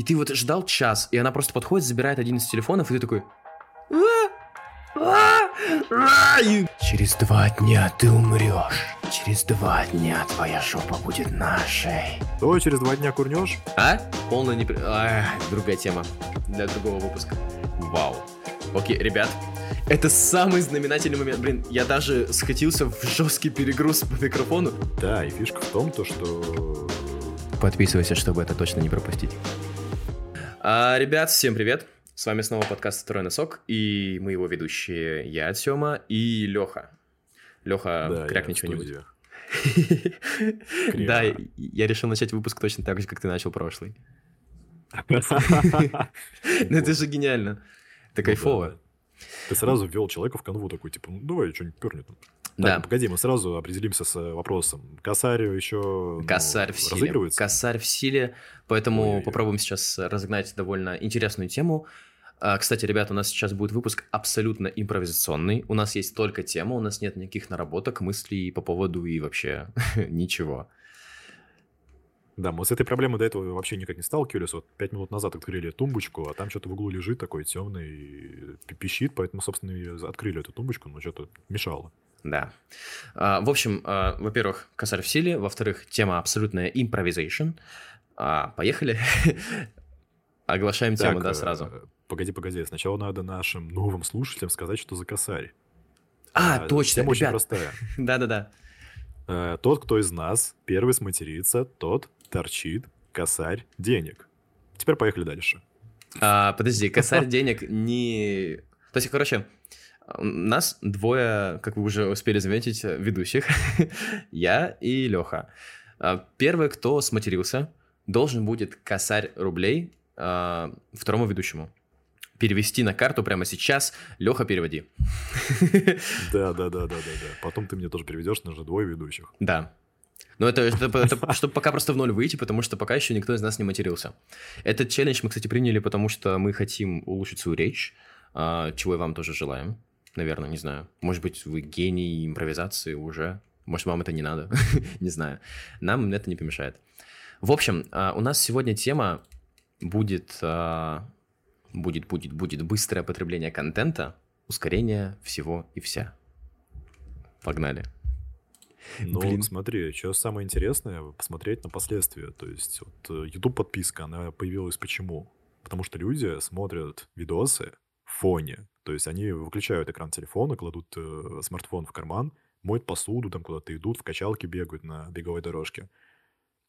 И ты вот ждал час, и она просто подходит, забирает один из телефонов, и ты такой... Через 2 дня ты умрешь. Через 2 дня твоя жопа будет нашей. Ой, через 2 дня курнешь? А? Полная не... другая тема. Для другого выпуска. Вау. Окей, ребят. Это самый знаменательный момент. Блин, я даже скатился в жесткий перегруз по микрофону. Да, и фишка в том, то, что... Подписывайся, чтобы это точно не пропустить. Ребят, всем привет. С вами снова подкаст «Второй носок», и мы его ведущие, я, Тёма, и Лёха. Лёха, да, крякни что-нибудь. Да, я решил начать выпуск точно так же, как ты начал прошлый. Ну это же гениально. Это кайфово. Ты сразу ввел человека в канву такой, типа, ну давай что-нибудь пернет. Да. Погоди, мы сразу определимся с вопросом. Косарь еще разыгрывается? Косарь в силе, поэтому попробуем сейчас разогнать довольно интересную тему. Кстати, ребят, у нас сейчас будет выпуск абсолютно импровизационный. У нас есть только тема, у нас нет никаких наработок, мыслей по поводу и вообще ничего. Да, мы с этой проблемой до этого вообще никак не сталкивались. Вот 5 минут назад открыли тумбочку, а там что-то в углу лежит такой темный, пищит, поэтому, собственно, и открыли эту тумбочку, но что-то мешало. Да. В общем, во-первых, косарь в силе, во-вторых, тема абсолютная импровизация. Поехали. Оглашаем так, тему, да, сразу. Погоди. Сначала надо нашим новым слушателям сказать, что за косарь. Точно, тема, ребят. Очень простая. Да. Тот, кто из нас первый сматерится, тот... торчит косарь денег. Теперь поехали дальше. Подожди, косарь денег не... То есть, короче, нас 2, как вы уже успели заметить, ведущих. Я и Леха. Первый, кто сматерился, должен будет косарь рублей второму ведущему перевести на карту прямо сейчас. Леха, переводи. Да. Потом ты мне тоже переведешь, нужно 2 ведущих. Да. Ну, это чтобы пока просто в ноль выйти, потому что пока еще никто из нас не матерился. Этот челлендж мы, кстати, приняли, потому что мы хотим улучшить свою речь, чего и вам тоже желаем. Наверное, не знаю. Может быть, вы гений импровизации уже. Может, вам это не надо. Не знаю. Нам это не помешает. В общем, у нас сегодня тема будет быстрое потребление контента, ускорение всего и вся. Погнали. Ну, смотри, что самое интересное, посмотреть на последствия. То есть, вот YouTube-подписка, она появилась почему? Потому что люди смотрят видосы в фоне. То есть, они выключают экран телефона, кладут смартфон в карман, моют посуду, там куда-то идут, в качалке бегают на беговой дорожке.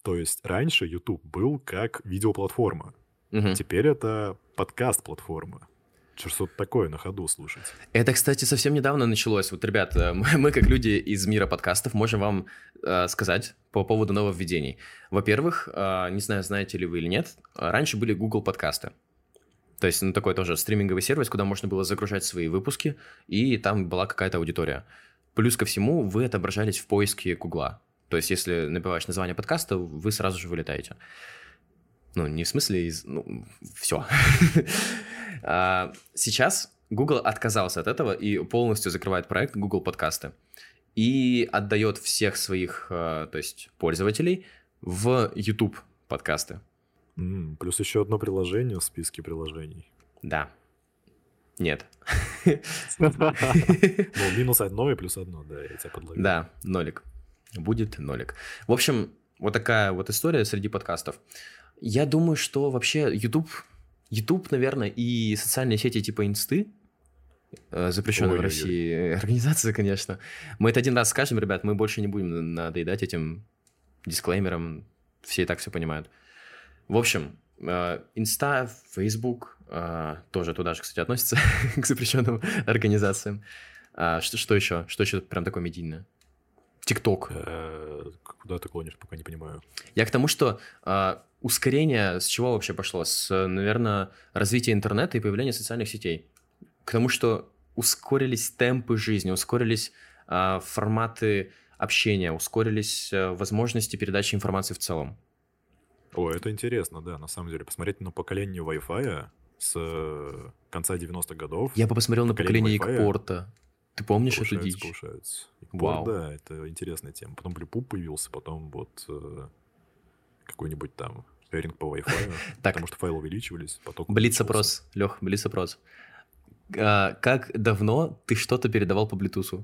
То есть, раньше YouTube был как видеоплатформа. Угу. Теперь это подкаст-платформа. Что-то такое на ходу слушать. Это, кстати, совсем недавно началось. Вот, ребят, мы как люди из мира подкастов можем вам сказать по поводу нововведений. Во-первых, не знаю, знаете ли вы или нет, раньше были Google Подкасты. То есть, ну, такой тоже стриминговый сервис, куда можно было загружать свои выпуски, и там была какая-то аудитория. Плюс ко всему, вы отображались в поиске Гугла. То есть, если набиваешь название подкаста, вы сразу же вылетаете. Ну, не в смысле из... Ну, все. Сейчас Google отказался от этого и полностью закрывает проект Google Подкасты. И отдает всех своих, то есть, пользователей в YouTube подкасты. Плюс еще одно приложение в списке приложений. Да. Нет. -1 и +1, да, я тебя подловил. Да, нолик. Будет нолик. В общем, вот такая вот история среди подкастов. Я думаю, что вообще YouTube, наверное, и социальные сети типа Инсты, запрещенная в России организация, конечно. Мы это один раз скажем, ребят, мы больше не будем надоедать этим дисклеймером. Все и так все понимают. В общем, Инста, Фейсбук тоже туда же, кстати, относятся к запрещенным организациям. Что еще? Что еще прям такое медийное? Тикток. Куда ты клонишь, пока не понимаю. Я к тому, что ускорение с чего вообще пошло? С, наверное, развития интернета и появления социальных сетей. К тому, что ускорились темпы жизни, ускорились форматы общения, ускорились возможности передачи информации в целом. О, это интересно, да, на самом деле. Посмотреть на поколение Wi-Fi с конца 90-х годов. Я бы посмотрел на поколение икпорта. Ты помнишь эту дичь? Повышается. Вау. Да, это интересная тема. Потом Блюпуп появился, потом вот какой-нибудь там пэринг по Wi-Fi, потому что файлы увеличивались, поток... Блиц-опрос, Лёх, блиц-опрос. Как давно ты что-то передавал по Bluetooth?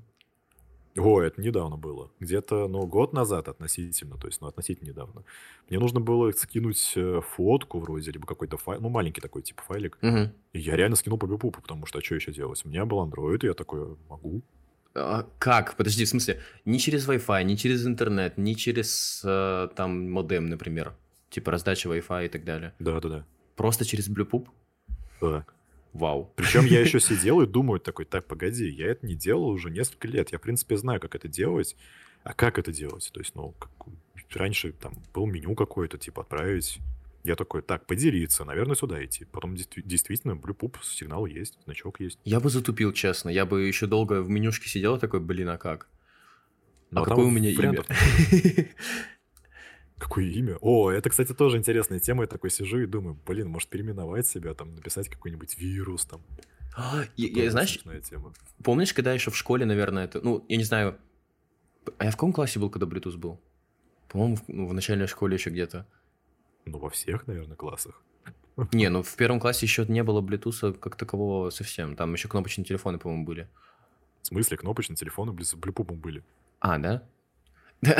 О, это недавно было. Где-то, год назад относительно, то есть, относительно недавно. Мне нужно было скинуть фотку вроде, либо какой-то файл, маленький такой типа файлик. Угу. И я реально скинул по бипупу, потому что, а что еще делать? У меня был Android, и я такой, могу. А как? Подожди, в смысле, не через Wi-Fi, не через интернет, не через, там, модем, например, типа раздача Wi-Fi и так далее? Да. Просто через Bluetooth? Да. Вау. Причем я еще сидел и думаю такой, так, погоди, я это не делал уже несколько лет. Я, в принципе, знаю, как это делать. А как это делать? То есть, раньше там был меню какое-то, типа, отправить. Я такой, так, поделиться, наверное, сюда идти. Потом действительно блюпуп, сигнал есть, значок есть. Я бы затупил, честно. Я бы еще долго в менюшке сидел такой, блин, а как? А какое у меня имя? Какое имя? О, это, кстати, тоже интересная тема. Я такой сижу и думаю, блин, может переименовать себя, там, написать какой-нибудь вирус, там. Знаешь, помнишь, когда еще в школе, наверное, это... я не знаю, а я в каком классе был, когда Bluetooth был? По-моему, в начальной школе еще где-то. Во всех, наверное, классах. Не, в первом классе еще не было Bluetooth как такового совсем. Там еще кнопочные телефоны, по-моему, были. В смысле, кнопочные телефоны с блюпупом были? А, да? Для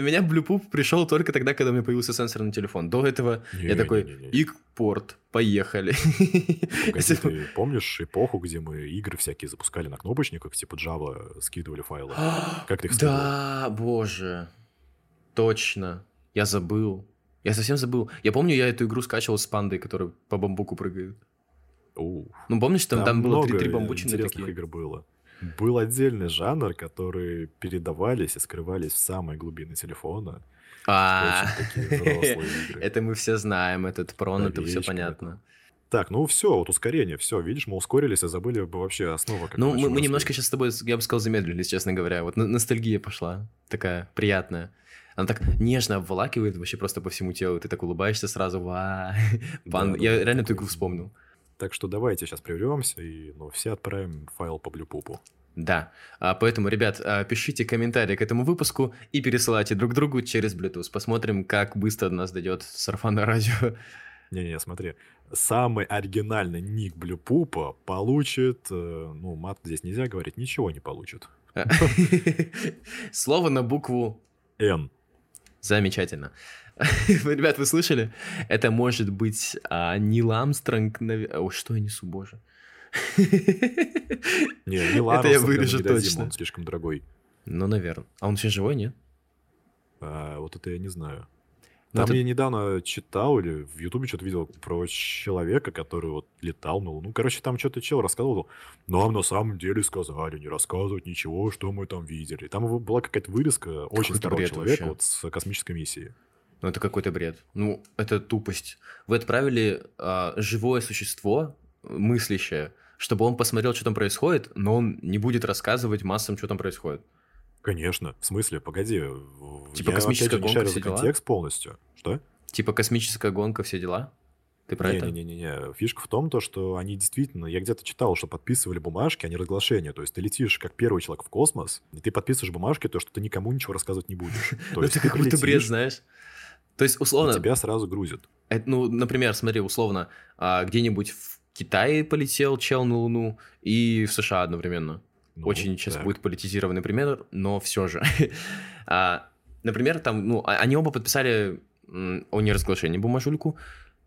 меня Bluetooth пришел только тогда, когда у меня появился сенсорный телефон. До этого я такой, ик-порт, поехали. Ты помнишь эпоху, где мы игры всякие запускали на кнопочниках, типа Java, скидывали файлы? Как ты их скидывал? Да, боже, точно, я забыл. Я совсем забыл. Я помню, я эту игру скачивал с пандой, которая по бамбуку прыгает. Помнишь, там было 3 бамбучины такие? Много интересных игр было. Был отдельный жанр, который передавались и скрывались в самой глубине телефона. Это мы все знаем, этот прон, это все понятно. Так, все, ускорение, все, видишь, мы ускорились, а забыли бы вообще основу. Мы немножко сейчас с тобой, я бы сказал, замедлились, честно говоря. Вот ностальгия пошла, такая приятная. Она так нежно обволакивает вообще просто по всему телу. Ты так улыбаешься сразу, вау. Я реально эту игру вспомнил. Так что давайте сейчас прервемся и все отправим файл по блюпупу. Да, поэтому, ребят, пишите комментарии к этому выпуску и пересылайте друг другу через Bluetooth. Посмотрим, как быстро до нас дойдет сарафанное радио. Не-не-не, смотри, самый оригинальный ник блюпупа получит, мат здесь нельзя говорить, ничего не получит. Слово на букву «Н». Замечательно. Ребят, вы слышали? Это может быть Нил Армстронг... Ой, что я несу, боже. Не, Нил Армстронг... Это я вырежу точно. Он слишком дорогой. Наверное. А он все живой, нет? Это я не знаю. Я недавно читал или в Ютубе что-то видел про человека, который летал на Луну. Короче, там что-то чел рассказывал. Нам на самом деле сказали не рассказывать ничего, что мы там видели. Там была какая-то вырезка очень старого человека с космической миссией. Это какой-то бред. Это тупость. Вы отправили живое существо, мыслящее, чтобы он посмотрел, что там происходит, но он не будет рассказывать массам, что там происходит. Конечно. В смысле? Погоди. Типа космическая гонка, все дела? Контекст полностью. Что? Типа космическая гонка, все дела? Ты про это? Не-не-не. Фишка в том, что они действительно... Я где-то читал, что подписывали бумажки, а не разглашения. То есть ты летишь как первый человек в космос, и ты подписываешь бумажки, то, что ты никому ничего рассказывать не будешь. Это как будто бред, знаешь. То есть, условно... Тебя сразу грузят. Это, например, смотри, условно, где-нибудь в Китае полетел чел на Луну и в США одновременно. Очень сейчас будет политизированный пример, но все же. Например, там, они оба подписали о неразглашении бумажульку,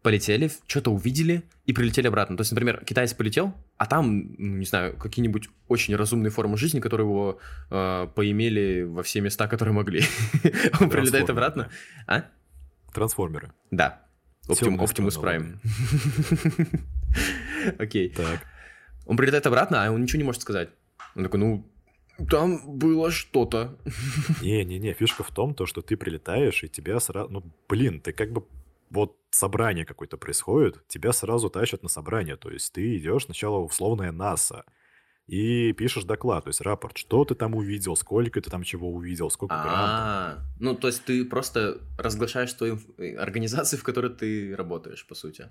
полетели, что-то увидели и прилетели обратно. То есть, например, китаец полетел, а там, не знаю, какие-нибудь очень разумные формы жизни, которые его поимели во все места, которые могли. Он прилетает обратно. А? Трансформеры. Да. Оптимус Прайм. Окей. Так. Он прилетает обратно, а он ничего не может сказать. Он такой, там было что-то. Не-не-не, фишка в том, что ты прилетаешь, и тебя сразу... ты как бы... собрание какое-то происходит, тебя сразу тащат на собрание. То есть ты идешь сначала в условное НАСА и пишешь доклад, то есть рапорт, что ты там увидел, сколько ты там чего увидел, сколько грамм. То есть ты просто разглашаешь твою организацию, в которой ты работаешь, по сути.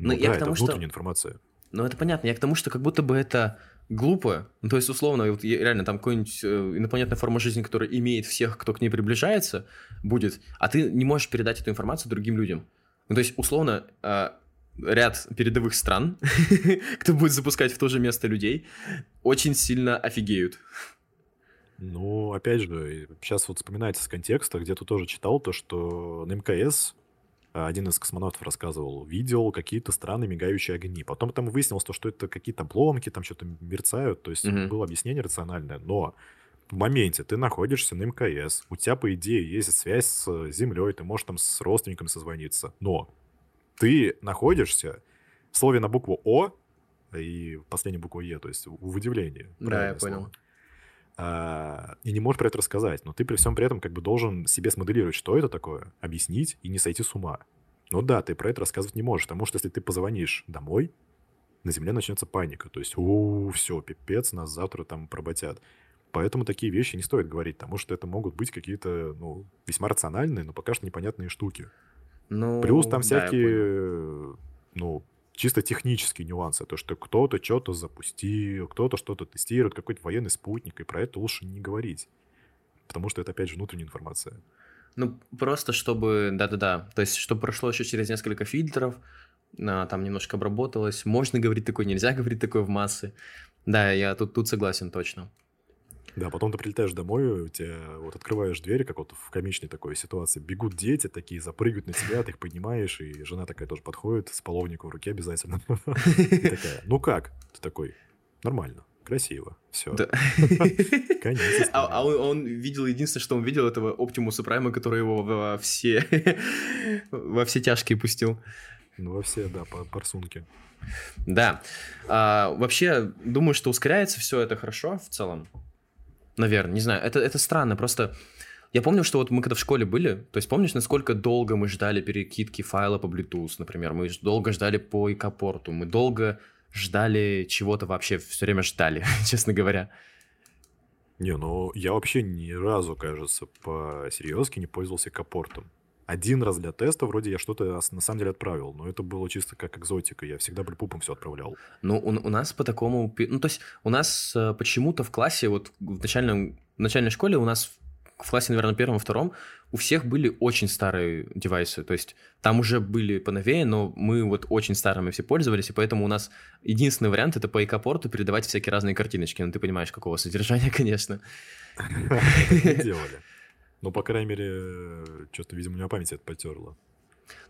Да, это внутренняя информация. Это понятно. Я к тому, что как будто бы это глупо. Ну, то есть, условно, вот, реально, там какая-нибудь инопланетная форма жизни, которая имеет всех, кто к ней приближается, будет, а ты не можешь передать эту информацию другим людям. Ну, то есть, условно, ряд передовых стран, кто будет запускать в то же место людей, очень сильно офигеют. Ну, опять же, сейчас вот вспоминается с контекста, где-то тоже читал то, что на МКС... Один из космонавтов рассказывал, видел какие-то странные мигающие огни. Потом там выяснилось, что это какие-то обломки, там что-то мерцают. То есть было объяснение рациональное. Но в моменте ты находишься на МКС. У тебя, по идее, есть связь с Землей. Ты можешь там с родственниками созвониться. Но ты находишься в слове на букву «О» и последней букву «Е». То есть в удивлении. Да, я понял. И не можешь про это рассказать, но ты при всем при этом как бы должен себе смоделировать, что это такое, объяснить и не сойти с ума. Но да, ты про это рассказывать не можешь, потому что если ты позвонишь домой, на Земле начнется паника, то есть, все, пипец, нас завтра там проботят. Поэтому такие вещи не стоит говорить, потому что это могут быть какие-то, ну, весьма рациональные, но пока что непонятные штуки. Ну, плюс там всякие, ну... Чисто технические нюансы, то, что кто-то что-то запустил, кто-то что-то тестирует, какой-то военный спутник, и про это лучше не говорить, потому что это, опять же, внутренняя информация. Ну, просто чтобы, да-да-да, то есть, чтобы прошло еще через несколько фильтров, там немножко обработалось, можно говорить такое, нельзя говорить такое в массы, да, я тут согласен точно. Да, потом ты прилетаешь домой, у тебя вот открываешь дверь, как вот в комичной такой ситуации. Бегут дети такие, запрыгивают на тебя, ты их поднимаешь, и жена такая тоже подходит с половником в руке обязательно. И такая, ну как? Ты такой, нормально, красиво, все. Конечно. А он видел, единственное, что он видел, этого Оптимуса Прайма, который его во все тяжкие пустил. Ну, во все, да, по парсунке. Да. Вообще, думаю, что ускоряется все это хорошо в целом. Наверное, не знаю, это странно, просто я помню, что вот мы когда в школе были, то есть помнишь, насколько долго мы ждали перекидки файла по Bluetooth, например, мы долго ждали по ИК-порту, мы долго ждали чего-то вообще, все время ждали, честно говоря. Не, ну я вообще ни разу, кажется, по-серьезки не пользовался ИК-портом. Один раз для теста вроде я что-то на самом деле отправил, но это было чисто как экзотика, я всегда блюпупом все отправлял. Ну, у нас по такому... Ну, то есть у нас почему-то в классе, вот в начальной школе у нас в классе, наверное, первом и втором, у всех были очень старые девайсы, то есть там уже были поновее, но мы вот очень старыми все пользовались, и поэтому у нас единственный вариант — это по ИК-порту передавать всякие разные картиночки, ну, ты понимаешь, какого содержания, конечно. Делали. Ну, по крайней мере, что-то, видимо, у меня память это потерло.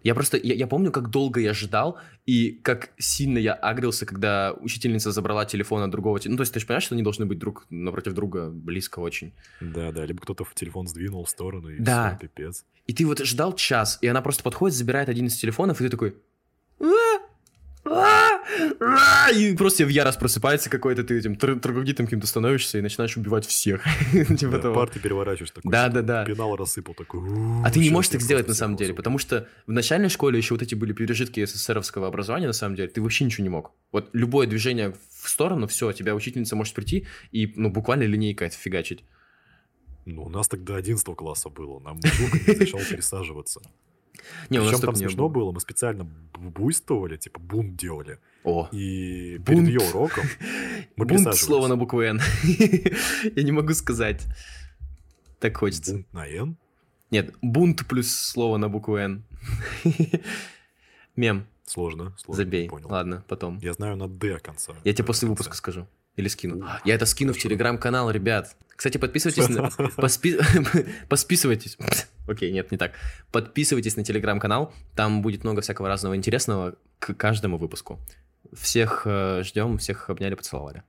Я просто... Я помню, как долго я ждал, и как сильно я агрился, когда учительница забрала телефон от другого... Ну, то есть, ты же понимаешь, что они должны быть друг напротив друга, близко очень. Да-да, либо кто-то в телефон сдвинул в сторону, и да. Все, пипец. И ты вот ждал час, и она просто подходит, забирает один из телефонов, и ты такой... И просто в ярость просыпается какой-то, ты этим троглодитом каким-то становишься и начинаешь убивать всех. Пар ты переворачиваешь такой. Да-да-да. Пенал рассыпал такой. А ты не можешь так сделать на самом деле, потому что в начальной школе еще вот эти были пережитки СССРовского образования, на самом деле, ты вообще ничего не мог. Вот любое движение в сторону, все, тебя учительница может прийти и буквально линейка это фигачить. Ну, у нас тогда 11 класса было, нам друг не разрешал пересаживаться. Причем там смешно было, мы специально буйствовали, типа бунт делали. И перед ее уроком мы бунт слово на букву «Н». Я не могу сказать. Так хочется. Бунт на «Н»? Нет, бунт плюс слово на букву «Н». Мем. Сложно. Забей. Понял. Ладно, потом. Я знаю на «Д» конца. Я тебе после выпуска скажу. Или скину. Я это скину в телеграм-канал, ребят. Кстати, подписывайтесь на... Посписывайтесь. Окей, нет, не так. Подписывайтесь на телеграм-канал. Там будет много всякого разного интересного к каждому выпуску. Всех ждем, всех обняли, поцеловали.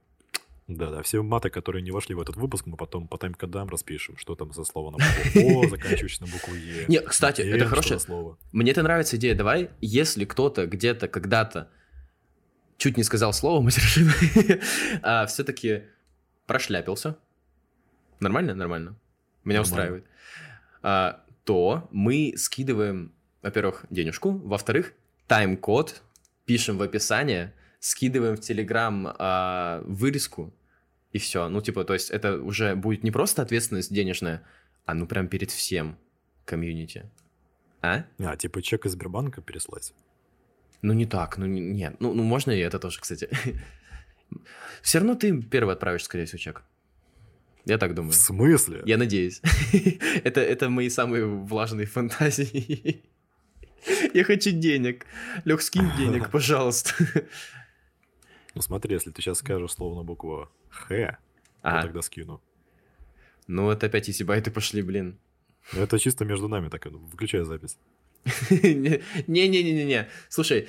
Да-да, все маты, которые не вошли в этот выпуск, мы потом по тайм-кодам распишем, что там за слово на букву «О», заканчивающееся на букву «Е». Нет, кстати, это хорошее слово. Мне это нравится идея. Давай, если кто-то где-то когда-то чуть не сказал слово матершина, а все-таки прошляпился. Нормально? Меня устраивает. То мы скидываем, во-первых, денежку, во-вторых, тайм-код, пишем в описание, скидываем в Telegram вырезку, и все. Ну, типа, то есть это уже будет не просто ответственность денежная, а ну прям перед всем комьюнити. А, типа чек из Сбербанка переслать? Ну, не так, ну, нет. Ну, можно и это тоже, кстати. Все равно ты первый отправишь, скорее всего, чек. Я так думаю. В смысле? Я надеюсь. Это мои самые влажные фантазии. Я хочу денег. Лёх, скинь денег, пожалуйста. Ну смотри, если ты сейчас скажешь слово на букву «Х», я тогда скину. Ну это опять исибайты пошли, блин. Это чисто между нами, так выключаю запись. Не-не-не-не-не. Слушай,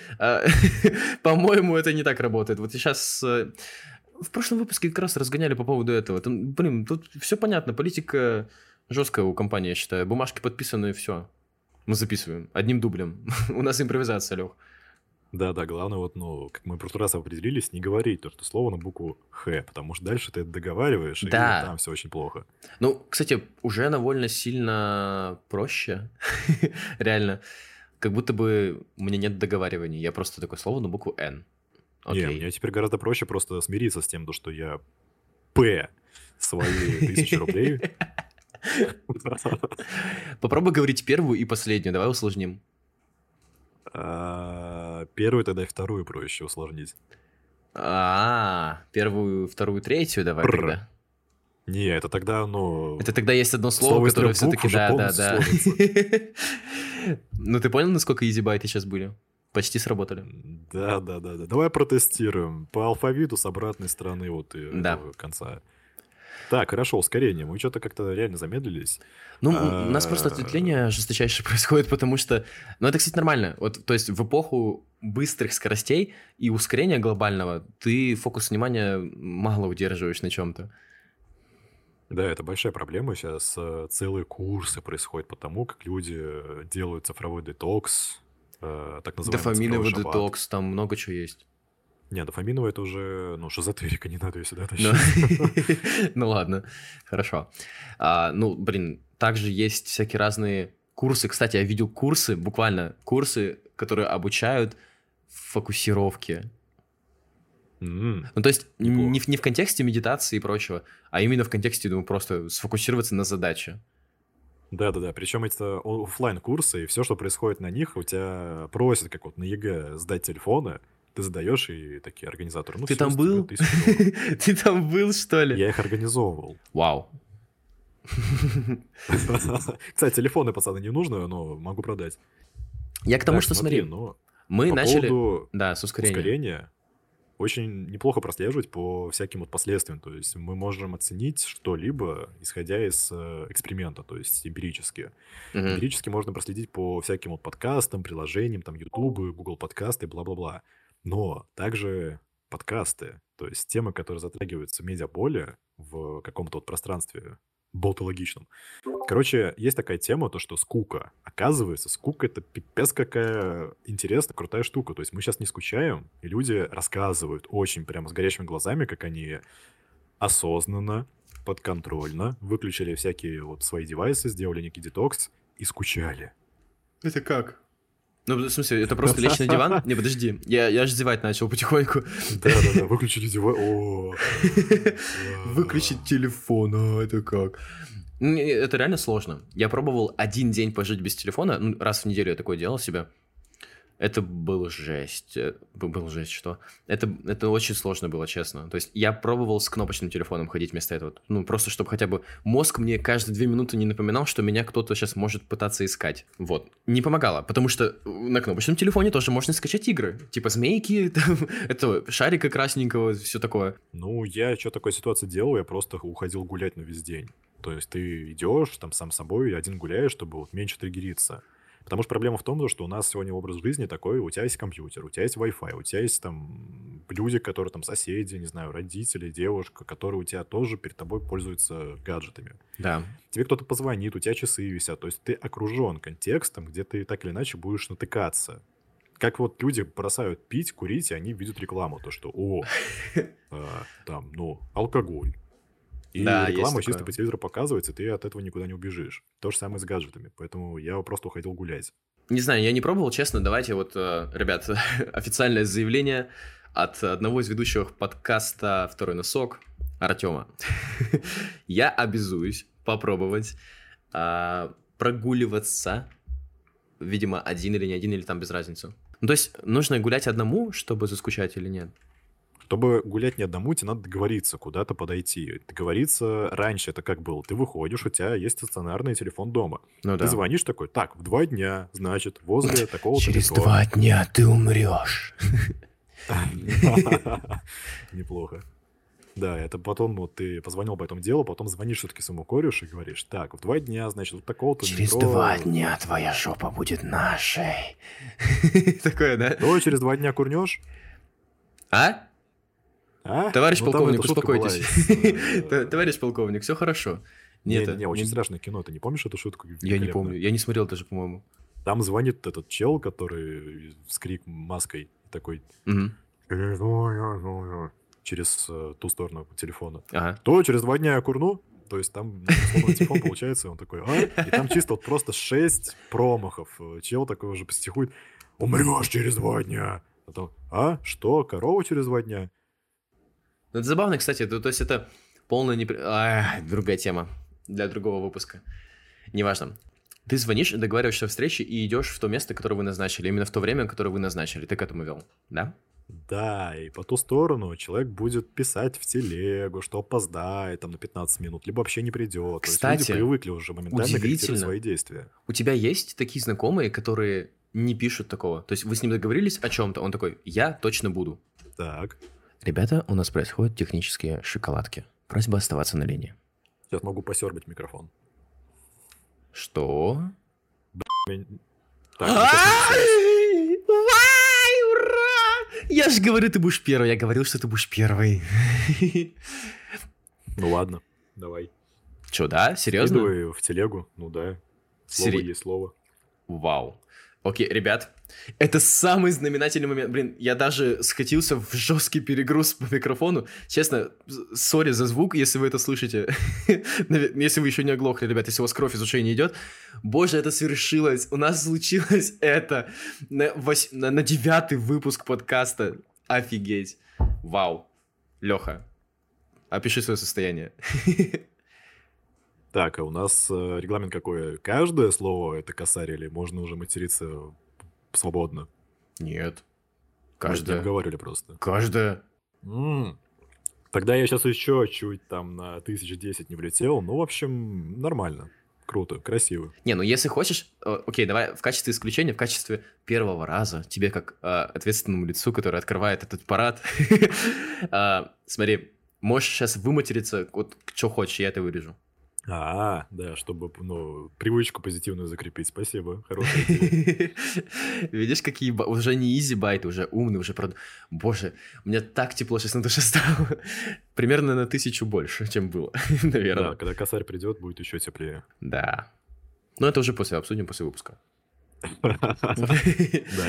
по-моему, это не так работает. Вот сейчас... В прошлом выпуске как раз разгоняли по поводу этого. Там, блин, тут все понятно. Политика жесткая у компании, я считаю. Бумажки подписаны, и все. Мы записываем. Одним дублем. У нас импровизация, Лёх. Да-да, главное, вот, ну, как мы в прошлый раз определились, не говорить то, что слово на букву «Х», потому что дальше ты это договариваешь, да. И там все очень плохо. Ну, кстати, уже довольно сильно проще, реально. Как будто бы у меня нет договариваний, я просто такое слово на букву «Н». Окей. Не, мне теперь гораздо проще просто смириться с тем, что я «П» свои 1000 рублей. Попробуй говорить первую и последнюю, давай усложним. Первую тогда и вторую проще усложнить. Первую, вторую, третью давай тогда. Не, это тогда, ну... Это тогда есть одно слово, которое все-таки... Да. Ну ты понял, насколько изибайты сейчас были? Почти сработали. Да. Давай протестируем. По алфавиту с обратной стороны вот и до конца. Так, хорошо, ускорение. Мы что-то как-то реально замедлились. Ну, у нас просто ответвление жесточайшее происходит, потому что... Ну, это, кстати, нормально. Вот, то есть в эпоху быстрых скоростей и ускорения глобального ты фокус внимания мало удерживаешь на чем-то. Да, это большая проблема. Сейчас целые курсы происходят по тому, как люди делают цифровой детокс, так называемый дофаминовый детокс, там много чего есть. Не, дофаминовый это уже, ну, шизотерика, не надо ее сюда тащить. Ну, ладно, хорошо. Ну, блин, также есть всякие разные курсы. Кстати, я видел курсы, буквально курсы, которые обучают фокусировке. Ну, то есть не в контексте медитации и прочего, а именно в контексте, думаю, просто сфокусироваться на задаче. Да-да-да, причем это офлайн-курсы, и все, что происходит на них, у тебя просят, как вот на ЕГЭ, сдать телефоны. Ты задаешь, и такие организаторы... Ну, ты там был? Ты там был, что ли? Я их организовывал. Вау. Кстати, телефоны, пацаны, не нужны, но могу продать. Я к тому, что смотри. Мы начали... Да, с ускорения. Очень неплохо прослеживать по всяким вот последствиям. То есть мы можем оценить что-либо, исходя из эксперимента, то есть эмпирически. Эмпирически можно проследить по всяким вот подкастам, приложениям, там, YouTube, Google Подкасты, бла-бла-бла. Но также подкасты, то есть темы, которые затрагиваются в медиаполе в каком-то вот пространстве болтологичном. Короче, есть такая тема, то что скука. Оказывается, скука — это пипец какая интересная, крутая штука. То есть мы сейчас не скучаем, и люди рассказывают очень прямо с горящими глазами, как они осознанно, подконтрольно выключили всякие вот свои девайсы, сделали некий детокс и скучали. Это как? Ну, в смысле, это просто лечь на диван? Не, подожди, я же зевать начал потихоньку. Да, выключили диван. Выключить телефон, это как? Это реально сложно. Я пробовал 1 день пожить без телефона, раз в неделю я такое делал себе. Это было жесть. Было жесть, что? Это очень сложно было, честно. То есть я пробовал с кнопочным телефоном ходить вместо этого. Ну, просто чтобы хотя бы мозг мне каждые 2 минуты не напоминал, что меня кто-то сейчас может пытаться искать. Вот. Не помогало, потому что на кнопочном телефоне тоже можно скачать игры. Типа змейки, там, этого шарика красненького, все такое. Ну, я что такой ситуации делал? Я просто уходил гулять на весь день. То есть ты идешь там сам собой, один гуляешь, чтобы вот меньше триггериться. Потому что проблема в том, что у нас сегодня образ жизни такой, у тебя есть компьютер, у тебя есть Wi-Fi, у тебя есть там люди, которые там соседи, не знаю, родители, девушка, которые у тебя тоже перед тобой пользуются гаджетами. Да. Тебе кто-то позвонит, у тебя часы висят, то есть ты окружен контекстом, где ты так или иначе будешь натыкаться. Как вот люди бросают пить, курить, и они видят рекламу, то что, там, ну, алкоголь. И да, реклама чисто по телевизору показывается, ты от этого никуда не убежишь. То же самое с гаджетами, поэтому я просто уходил гулять. Не знаю, я не пробовал, честно, давайте вот, ребят, официальное заявление от одного из ведущих подкаста «Второй носок» Артёма. Я обязуюсь попробовать прогуливаться, видимо, один или не один, или там без разницы. Ну, то есть нужно гулять одному, чтобы заскучать или нет? Чтобы гулять не одному, тебе надо договориться, куда-то подойти. Договориться раньше, это как было. Ты выходишь, у тебя есть стационарный телефон дома. Ну, да. Ты звонишь такой, так, в 2 дня, значит, возле такого-то... Через 2 дня ты умрешь. Неплохо. Да, это потом, вот ты позвонил по этому делу, потом звонишь все-таки своему корешу и говоришь, так, в 2 дня, значит, вот такого-то... Через 2 дня твоя жопа будет нашей. Такое, да? То через 2 дня курнешь? А? Товарищ полковник, успокойтесь. Товарищ полковник, все хорошо. Не, очень страшное кино, ты не помнишь эту шутку? Я не помню, я не смотрел даже, по-моему. Там звонит этот чел, который с крик маской такой... через ту сторону телефона. Ага. То через 2 дня я курну, то есть там условно телефон получается, он такой, и там чисто вот просто 6 промахов. Чел такой уже психует, умрешь через 2 дня. Потом, что, корова через 2 дня? Ну, это забавно, кстати, то есть это полная другая тема для другого выпуска. Неважно. Ты звонишь, договариваешься о встрече и идешь в то место, которое вы назначили, именно в то время, которое вы назначили. Ты к этому вел, да? Да, и по ту сторону человек будет писать в телегу, что опоздает там на 15 минут, либо вообще не придет. Кстати, то есть люди привыкли уже моментально корректировать свои действия. У тебя есть такие знакомые, которые не пишут такого? То есть вы с ним договорились о чем-то, он такой, я точно буду. Так. Ребята, у нас происходят технические шоколадки. Просьба оставаться на линии. Сейчас могу посербить микрофон. Что? Блин. Я же говорю, ты будешь первый. Я говорил, что ты будешь первый. Ну ладно, давай. Че, да? Серьезно? Скидывай в телегу, ну да. Слово есть слово. Вау. Окей, ребят, это самый знаменательный момент. Блин, я даже скатился в жесткий перегруз по микрофону. Честно, сори за звук, если вы это слышите. Если вы еще не оглохли, ребят, если у вас кровь из ушей не идет. Боже, это свершилось. У нас случилось это. На 9-й выпуск подкаста. Офигеть. Вау. Леха, опиши свое состояние. Так, а у нас регламент какой? Каждое слово это косарь или можно уже материться свободно? Нет. Каждое. Мы обговаривали просто. Каждое. Тогда я сейчас еще чуть там на 1010 не влетел. Ну, в общем, нормально. Круто, красиво. Не, ну если хочешь... Окей, давай в качестве исключения, в качестве первого раза тебе как ответственному лицу, который открывает этот парад. Смотри, можешь сейчас выматериться, вот что хочешь, я это вырежу. Да, чтобы, привычку позитивную закрепить. Спасибо, хорошая идея. Видишь, какие... Уже не изи-байты, уже умный, уже... Боже, мне так тепло сейчас на душе стало. Примерно на 1000 больше, чем было, наверное. Да, когда косарь придет, будет еще теплее. Да. Но это уже после, обсудим после выпуска. Да,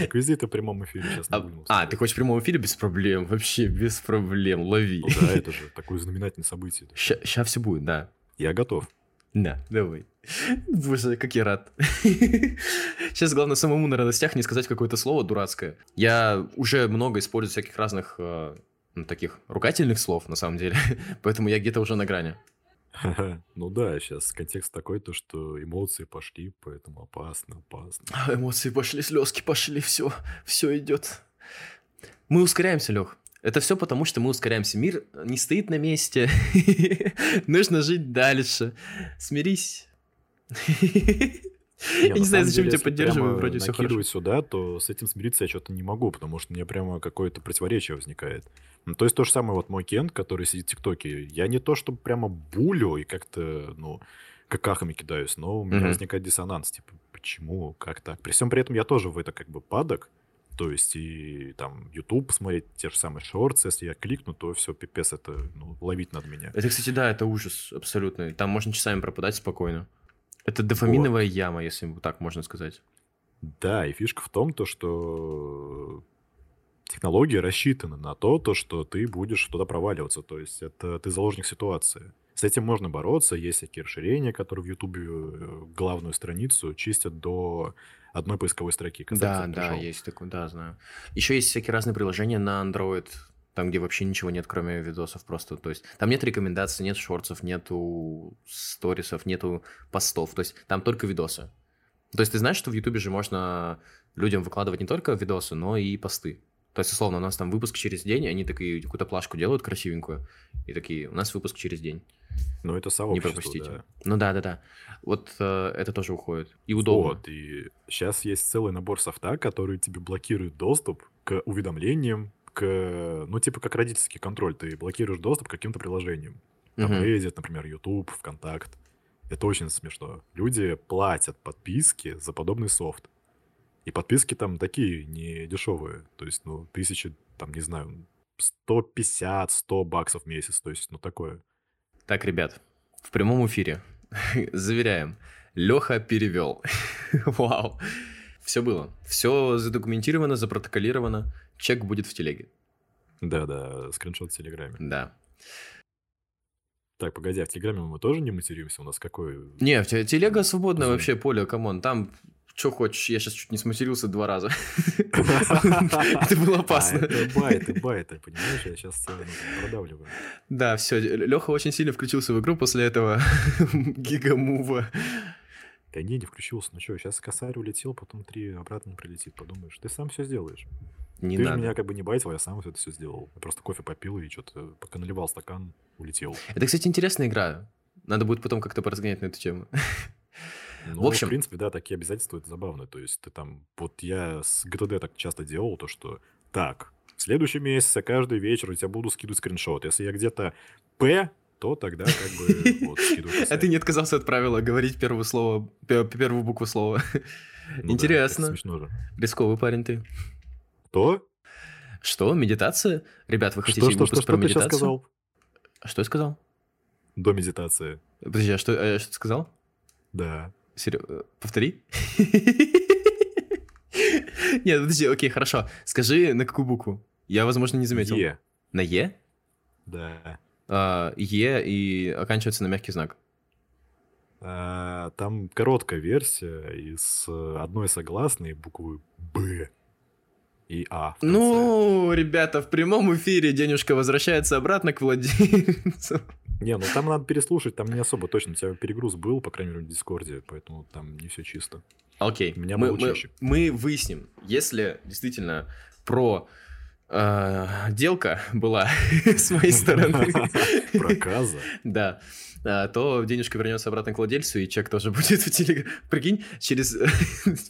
реквизиты в прямом эфире сейчас. Ты хочешь в прямом эфире? Без проблем, вообще без проблем, лови. Да, это же такое знаменательное событие. Сейчас все будет, да. Я готов. Да, давай. Боже, как я рад. Сейчас главное самому на радостях не сказать какое-то слово дурацкое. Я уже много использую всяких разных таких ругательных слов, на самом деле. Поэтому я где-то уже на грани. Ну да, сейчас контекст такой, то что эмоции пошли, поэтому опасно. Эмоции пошли, слезки пошли, все идет. Мы ускоряемся, Лех. Это все потому, что мы ускоряемся. Мир не стоит на месте. Нужно жить дальше. Смирись. Я не знаю, зачем тебя поддерживаю. Вроде все хорошо. Накидывать сюда, то с этим смириться я что-то не могу, потому что у меня прямо какое-то противоречие возникает. То есть то же самое вот мой Кент, который сидит в ТикТоке. Я не то, чтобы прямо булю и как-то, какахами кидаюсь, но у меня возникает диссонанс. Типа, почему, как так? При всем при этом я тоже в это как бы падок. То есть и там YouTube посмотреть, те же самые шортсы, если я кликну, то все, пипец, это ловить надо меня. Это, кстати, да, это ужас абсолютный. Там можно часами пропадать спокойно. Это дофаминовая яма, если так можно сказать. Да, и фишка в том, то, что технологии рассчитаны на то, что ты будешь туда проваливаться. То есть это ты заложник ситуации. С этим можно бороться. Есть всякие расширения, которые в YouTube главную страницу чистят до одной поисковой строки. Да, есть такое, да, знаю. Еще есть всякие разные приложения на Android, там, где вообще ничего нет, кроме видосов просто. То есть там нет рекомендаций, нет шортсов, нету сторисов, нету постов. То есть там только видосы. То есть ты знаешь, что в YouTube же можно людям выкладывать не только видосы, но и посты. То есть, условно, у нас там выпуск через день, и они такие какую-то плашку делают красивенькую, и такие, у нас выпуск через день. Ну, это сообщество, не пропустите. Да. Ну, да-да-да. Вот это тоже уходит. И удобно. Вот, и сейчас есть целый набор софта, который тебе блокирует доступ к уведомлениям, к, ну, типа как родительский контроль. Ты блокируешь доступ к каким-то приложениям. Там Reddit, например, YouTube, ВКонтакт. Это очень смешно. Люди платят подписки за подобный софт. И подписки там такие не дешевые. То есть, ну, тысячи, там, не знаю, 150-100 баксов в месяц. То есть, ну, такое. Так, ребят, в прямом эфире. Заверяем. Лёха перевел. Вау. Все было. Все задокументировано, запротоколировано. Чек будет в телеге. Да-да, скриншот в телеграме. Да. Так, погоди, а в телеграме мы тоже не материмся? У нас какой... Не, телега свободное вообще поле, камон. Там... Что хочешь, я сейчас чуть не сматерился 2 раза. Это было опасно. Это байты, понимаешь? Я сейчас продавливаю. Да, все. Леха очень сильно включился в игру после этого гигамува. Да не включился. Ну что, сейчас косарь улетел, потом 3 обратно прилетит. Подумаешь, ты сам все сделаешь. Не надо. Ты меня как бы не байтил, я сам это все сделал. Я просто кофе попил и что-то, пока наливал стакан, улетел. Это, кстати, интересная игра. Надо будет потом как-то поразгонять на эту тему. Ну, в общем, в принципе, да, такие обязательства, это забавно. То есть ты там, вот я с ГТД так часто делал, то что так, в следующем месяце каждый вечер я тебя буду скидывать скриншот. Если я где-то П, то тогда как бы вот скидываю. А ты не отказался от правила говорить первую букву слова. Интересно. Смешно же. Рисковый парень ты. Кто? Что? Медитация? Ребят, вы хотите выпуск про медитацию? Что ты сейчас сказал? Что я сказал? До медитации. Подожди, а что я сказал? Да. Серьезно? Повтори. Нет, подожди, окей, хорошо. Скажи, на какую букву? Я, возможно, не заметил. Е. На Е? Да. Е и оканчивается на мягкий знак. Там короткая версия из одной согласной буквы Б и А. Ну, ребята, в прямом эфире денежка возвращается обратно к владельцу. Не, ну там надо переслушать, там не особо точно. У тебя перегруз был, по крайней мере, в Дискорде, поэтому там не все чисто. Окей, мы выясним, если действительно про делка была с моей стороны. Проказа. Да, то денежка вернется обратно к владельцу, и чек тоже будет в телеграме. Прикинь, через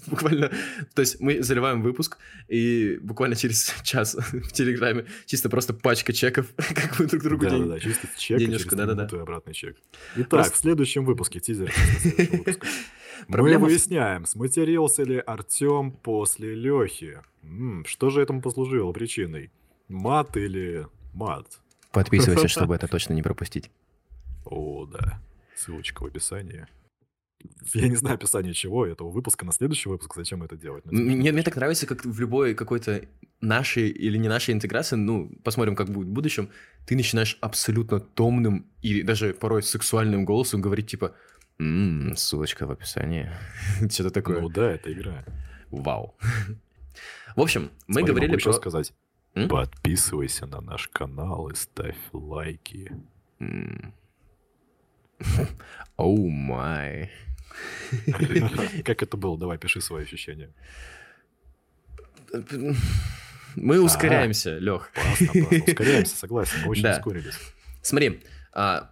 буквально... То есть мы заливаем выпуск, и буквально через час в телеграме чисто просто пачка чеков, как мы друг другу денежку. Да-да-да, чисто чек, денежку, через минуту и обратный чек. Итак, в следующем выпуске, тизер следующего выпуска, мы выясняем, сматерился ли Артем после Лехи. Что же этому послужило причиной? Мат или мат? Подписывайся, чтобы это точно не пропустить. О, да. Ссылочка в описании. Я не знаю описание чего, этого выпуска на следующий выпуск. Зачем это делать? Мне так нравится, как в любой какой-то нашей или не нашей интеграции, ну, посмотрим, как будет в будущем, ты начинаешь абсолютно томным и даже порой сексуальным голосом говорить, типа, ссылочка в описании. Что-то такое. Ну да, это игра. Вау. В общем, мы говорили про... сказать. Подписывайся на наш канал и ставь лайки. Оу май. Как это было? Давай, пиши свои ощущения. Мы ускоряемся, Лёх. Ускоряемся, согласен. Мы очень ускорились. Смотри,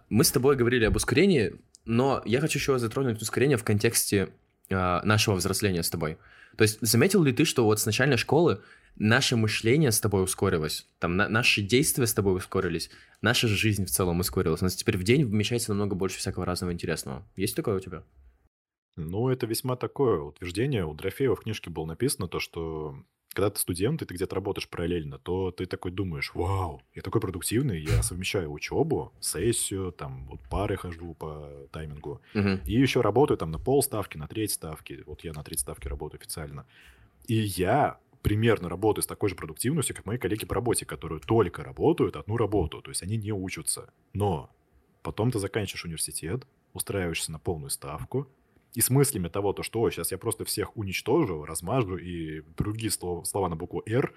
мы с тобой говорили об ускорении, но я хочу еще затронуть ускорение в контексте нашего взросления с тобой. То есть заметил ли ты, что вот с начальной школы наше мышление с тобой ускорилось, там наши действия с тобой ускорились, наша жизнь в целом ускорилась. У нас теперь в день вмещается намного больше всякого разного интересного. Есть такое у тебя? Ну, это весьма такое утверждение. У Дорофеева в книжке было написано то, что когда ты студент и ты где-то работаешь параллельно, то ты такой думаешь, вау, я такой продуктивный, я совмещаю учебу, сессию, там вот пары хожу по таймингу, и еще работаю там на полставки, на треть ставки. Вот я на 3 ставки работаю официально. И я примерно работаю с такой же продуктивностью, как мои коллеги по работе, которые только работают одну работу, то есть они не учатся. Но потом ты заканчиваешь университет, устраиваешься на полную ставку, и с мыслями того, то, что сейчас я просто всех уничтожу, размажу и другие слова на букву «Р»,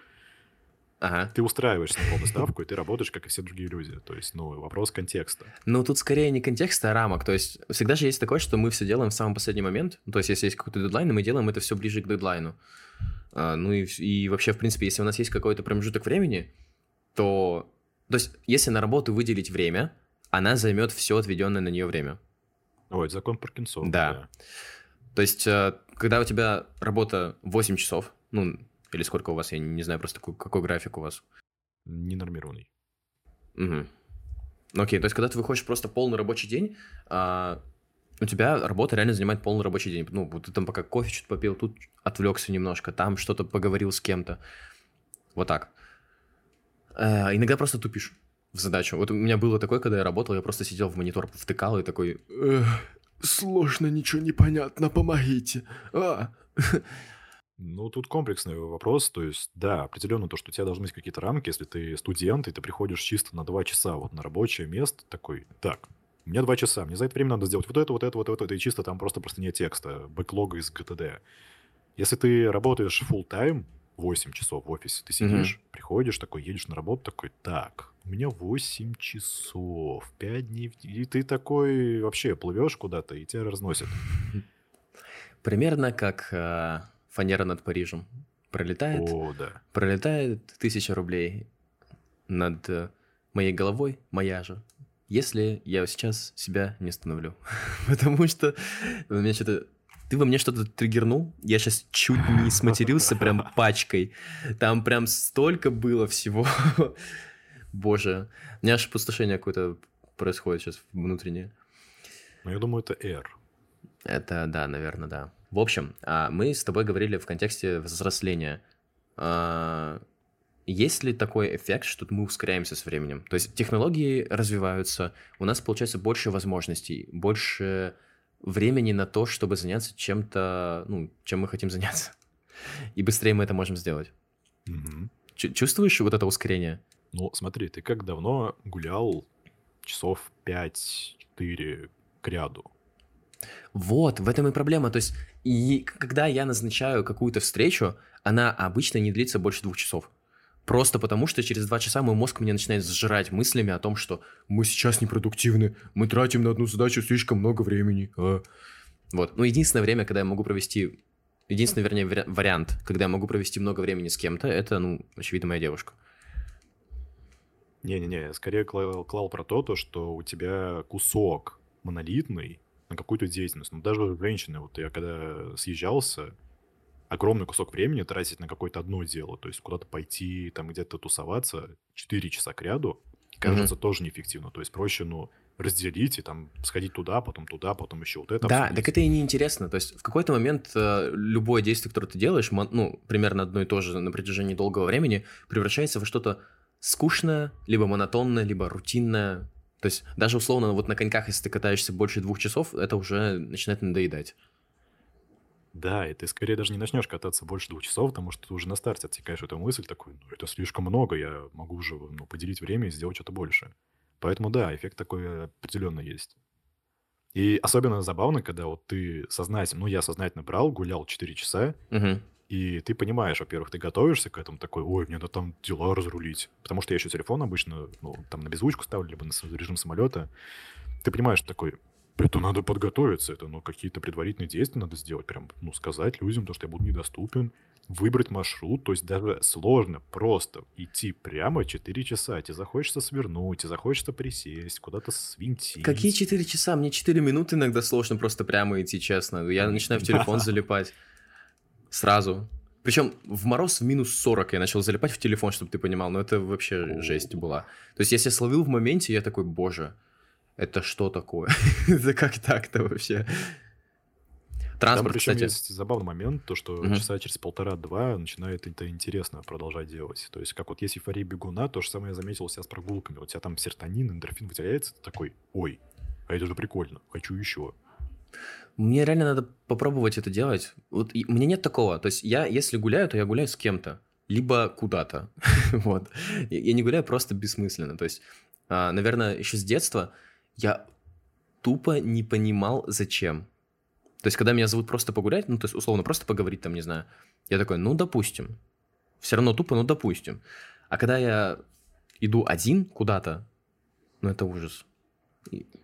ты устраиваешься на полную ставку, и ты работаешь, как и все другие люди. То есть, ну, вопрос контекста. Ну, тут скорее не контекста, а рамок. То есть, всегда же есть такое, что мы все делаем в самый последний момент. То есть, если есть какой-то дедлайн, мы делаем это все ближе к дедлайну. Ну и вообще, в принципе, если у нас есть какой-то промежуток времени, то... То есть, если на работу выделить время, она займет все отведенное на нее время. Ой, это закон Паркинсона. Да. То есть, когда у тебя работа 8 часов, ну, или сколько у вас, я не знаю просто, какой график у вас. Ненормированный. Угу. Окей, то есть, когда ты выходишь просто полный рабочий день, у тебя работа реально занимает полный рабочий день. Ну, ты там пока кофе что-то попил, тут отвлекся немножко, там что-то поговорил с кем-то. Вот так. Иногда просто тупишь в задачу. Вот у меня было такое, когда я работал, я просто сидел в монитор, втыкал и такой... Сложно, ничего не понятно, помогите. Ну, тут комплексный вопрос. То есть, да, определенно то, что у тебя должны быть какие-то рамки. Если ты студент, и ты приходишь чисто на 2 часа вот на рабочее место, такой, так, у меня 2 часа, мне за это время надо сделать вот это, вот это, вот это, и чисто там просто простыня текста, бэклога из ГТД. Если ты работаешь фулл-тайм, 8 часов в офисе, ты сидишь, приходишь, такой, едешь на работу, такой, так, у меня 8 часов, 5 дней, и ты такой вообще плывешь куда-то, и тебя разносят. Примерно как фанера над Парижем. Пролетает, пролетает 1000 рублей над моей головой, моя же. Если я сейчас себя не остановлю, потому что у меня что-то... Ты во мне что-то триггернул, я сейчас чуть не сматерился прям пачкой. Там прям столько было всего. Боже, у меня аж опустошение какое-то происходит сейчас внутреннее. Ну, я думаю, это R. Это, да, наверное, да. В общем, мы с тобой говорили в контексте взросления. Есть ли такой эффект, что мы ускоряемся с временем? То есть технологии развиваются, у нас получается больше возможностей, больше... времени на то, чтобы заняться чем-то, ну, чем мы хотим заняться. И быстрее мы это можем сделать. Угу. Чувствуешь вот это ускорение? Ну, смотри, ты как давно гулял часов 5-4 к ряду? Вот, в этом и проблема. То есть, и когда я назначаю какую-то встречу, она обычно не длится больше 2 часов. Просто потому, что через 2 часа мой мозг меня начинает сжирать мыслями о том, что мы сейчас непродуктивны, мы тратим на одну задачу слишком много времени. Вот. Ну, единственное время, когда я могу провести... Единственный, вернее, вариант, когда я могу провести много времени с кем-то, это, ну, очевидно, моя девушка. Не-не-не, я скорее клал про то, что у тебя кусок монолитный на какую-то деятельность. Ну, даже у женщины, вот я когда съезжался... огромный кусок времени тратить на какое-то одно дело, то есть куда-то пойти, там где-то тусоваться 4 часа к ряду, кажется, тоже неэффективно. То есть проще, ну, разделить и там сходить туда, потом еще вот это. Да, обсудить. Так это и неинтересно. То есть в какой-то момент любое действие, которое ты делаешь, ну, примерно одно и то же на протяжении долгого времени, превращается во что-то скучное, либо монотонное, либо рутинное. То есть даже условно вот на коньках, если ты катаешься больше 2 часов, это уже начинает надоедать. Да, и ты скорее даже не начнешь кататься больше 2 часов, потому что ты уже на старте отсекаешь эту мысль, такой, ну, это слишком много, я могу уже, ну, поделить время и сделать что-то больше. Поэтому, да, эффект такой определенно есть. И особенно забавно, когда вот ты сознательно, ну, я сознательно брал, гулял 4 часа, и ты понимаешь, во-первых, ты готовишься к этому, такой, ой, мне надо там дела разрулить. Потому что я еще телефон обычно, ну, там на беззвучку ставлю, либо на режим самолета. Ты понимаешь, такой... Это надо подготовиться, это, ну, какие-то предварительные действия надо сделать, прям, ну, сказать людям, то, что я буду недоступен, выбрать маршрут, то есть даже сложно просто идти прямо 4 часа, тебе захочется свернуть, тебе захочется присесть, куда-то свинтить. Какие 4 часа? Мне 4 минуты иногда сложно просто прямо идти, честно, я начинаю в телефон залипать сразу. Причем в мороз в минус 40 я начал залипать в телефон, чтобы ты понимал, но это вообще жесть была. То есть если я словил в моменте, я такой, боже... Это что такое? Это как так-то вообще? Транспорт, там, кстати. Есть забавный момент, то, что часа через 1,5-2 начинает это интересно продолжать делать. То есть, как вот есть эйфория бегуна, то же самое я заметил у себя с прогулками. У тебя там серотонин, эндорфин выделяется, ты такой, ой, а это же прикольно, хочу еще. Мне реально надо попробовать это делать. Вот у меня нет такого. То есть, я, если гуляю, то я гуляю с кем-то. Либо куда-то. Вот. Я не гуляю просто бессмысленно. То есть, наверное, еще с детства... Я тупо не понимал, зачем. То есть, когда меня зовут просто погулять, ну, то есть, условно, просто поговорить там, не знаю. Я такой, ну, допустим. Все равно тупо, ну, допустим. А когда я иду один куда-то, ну, это ужас.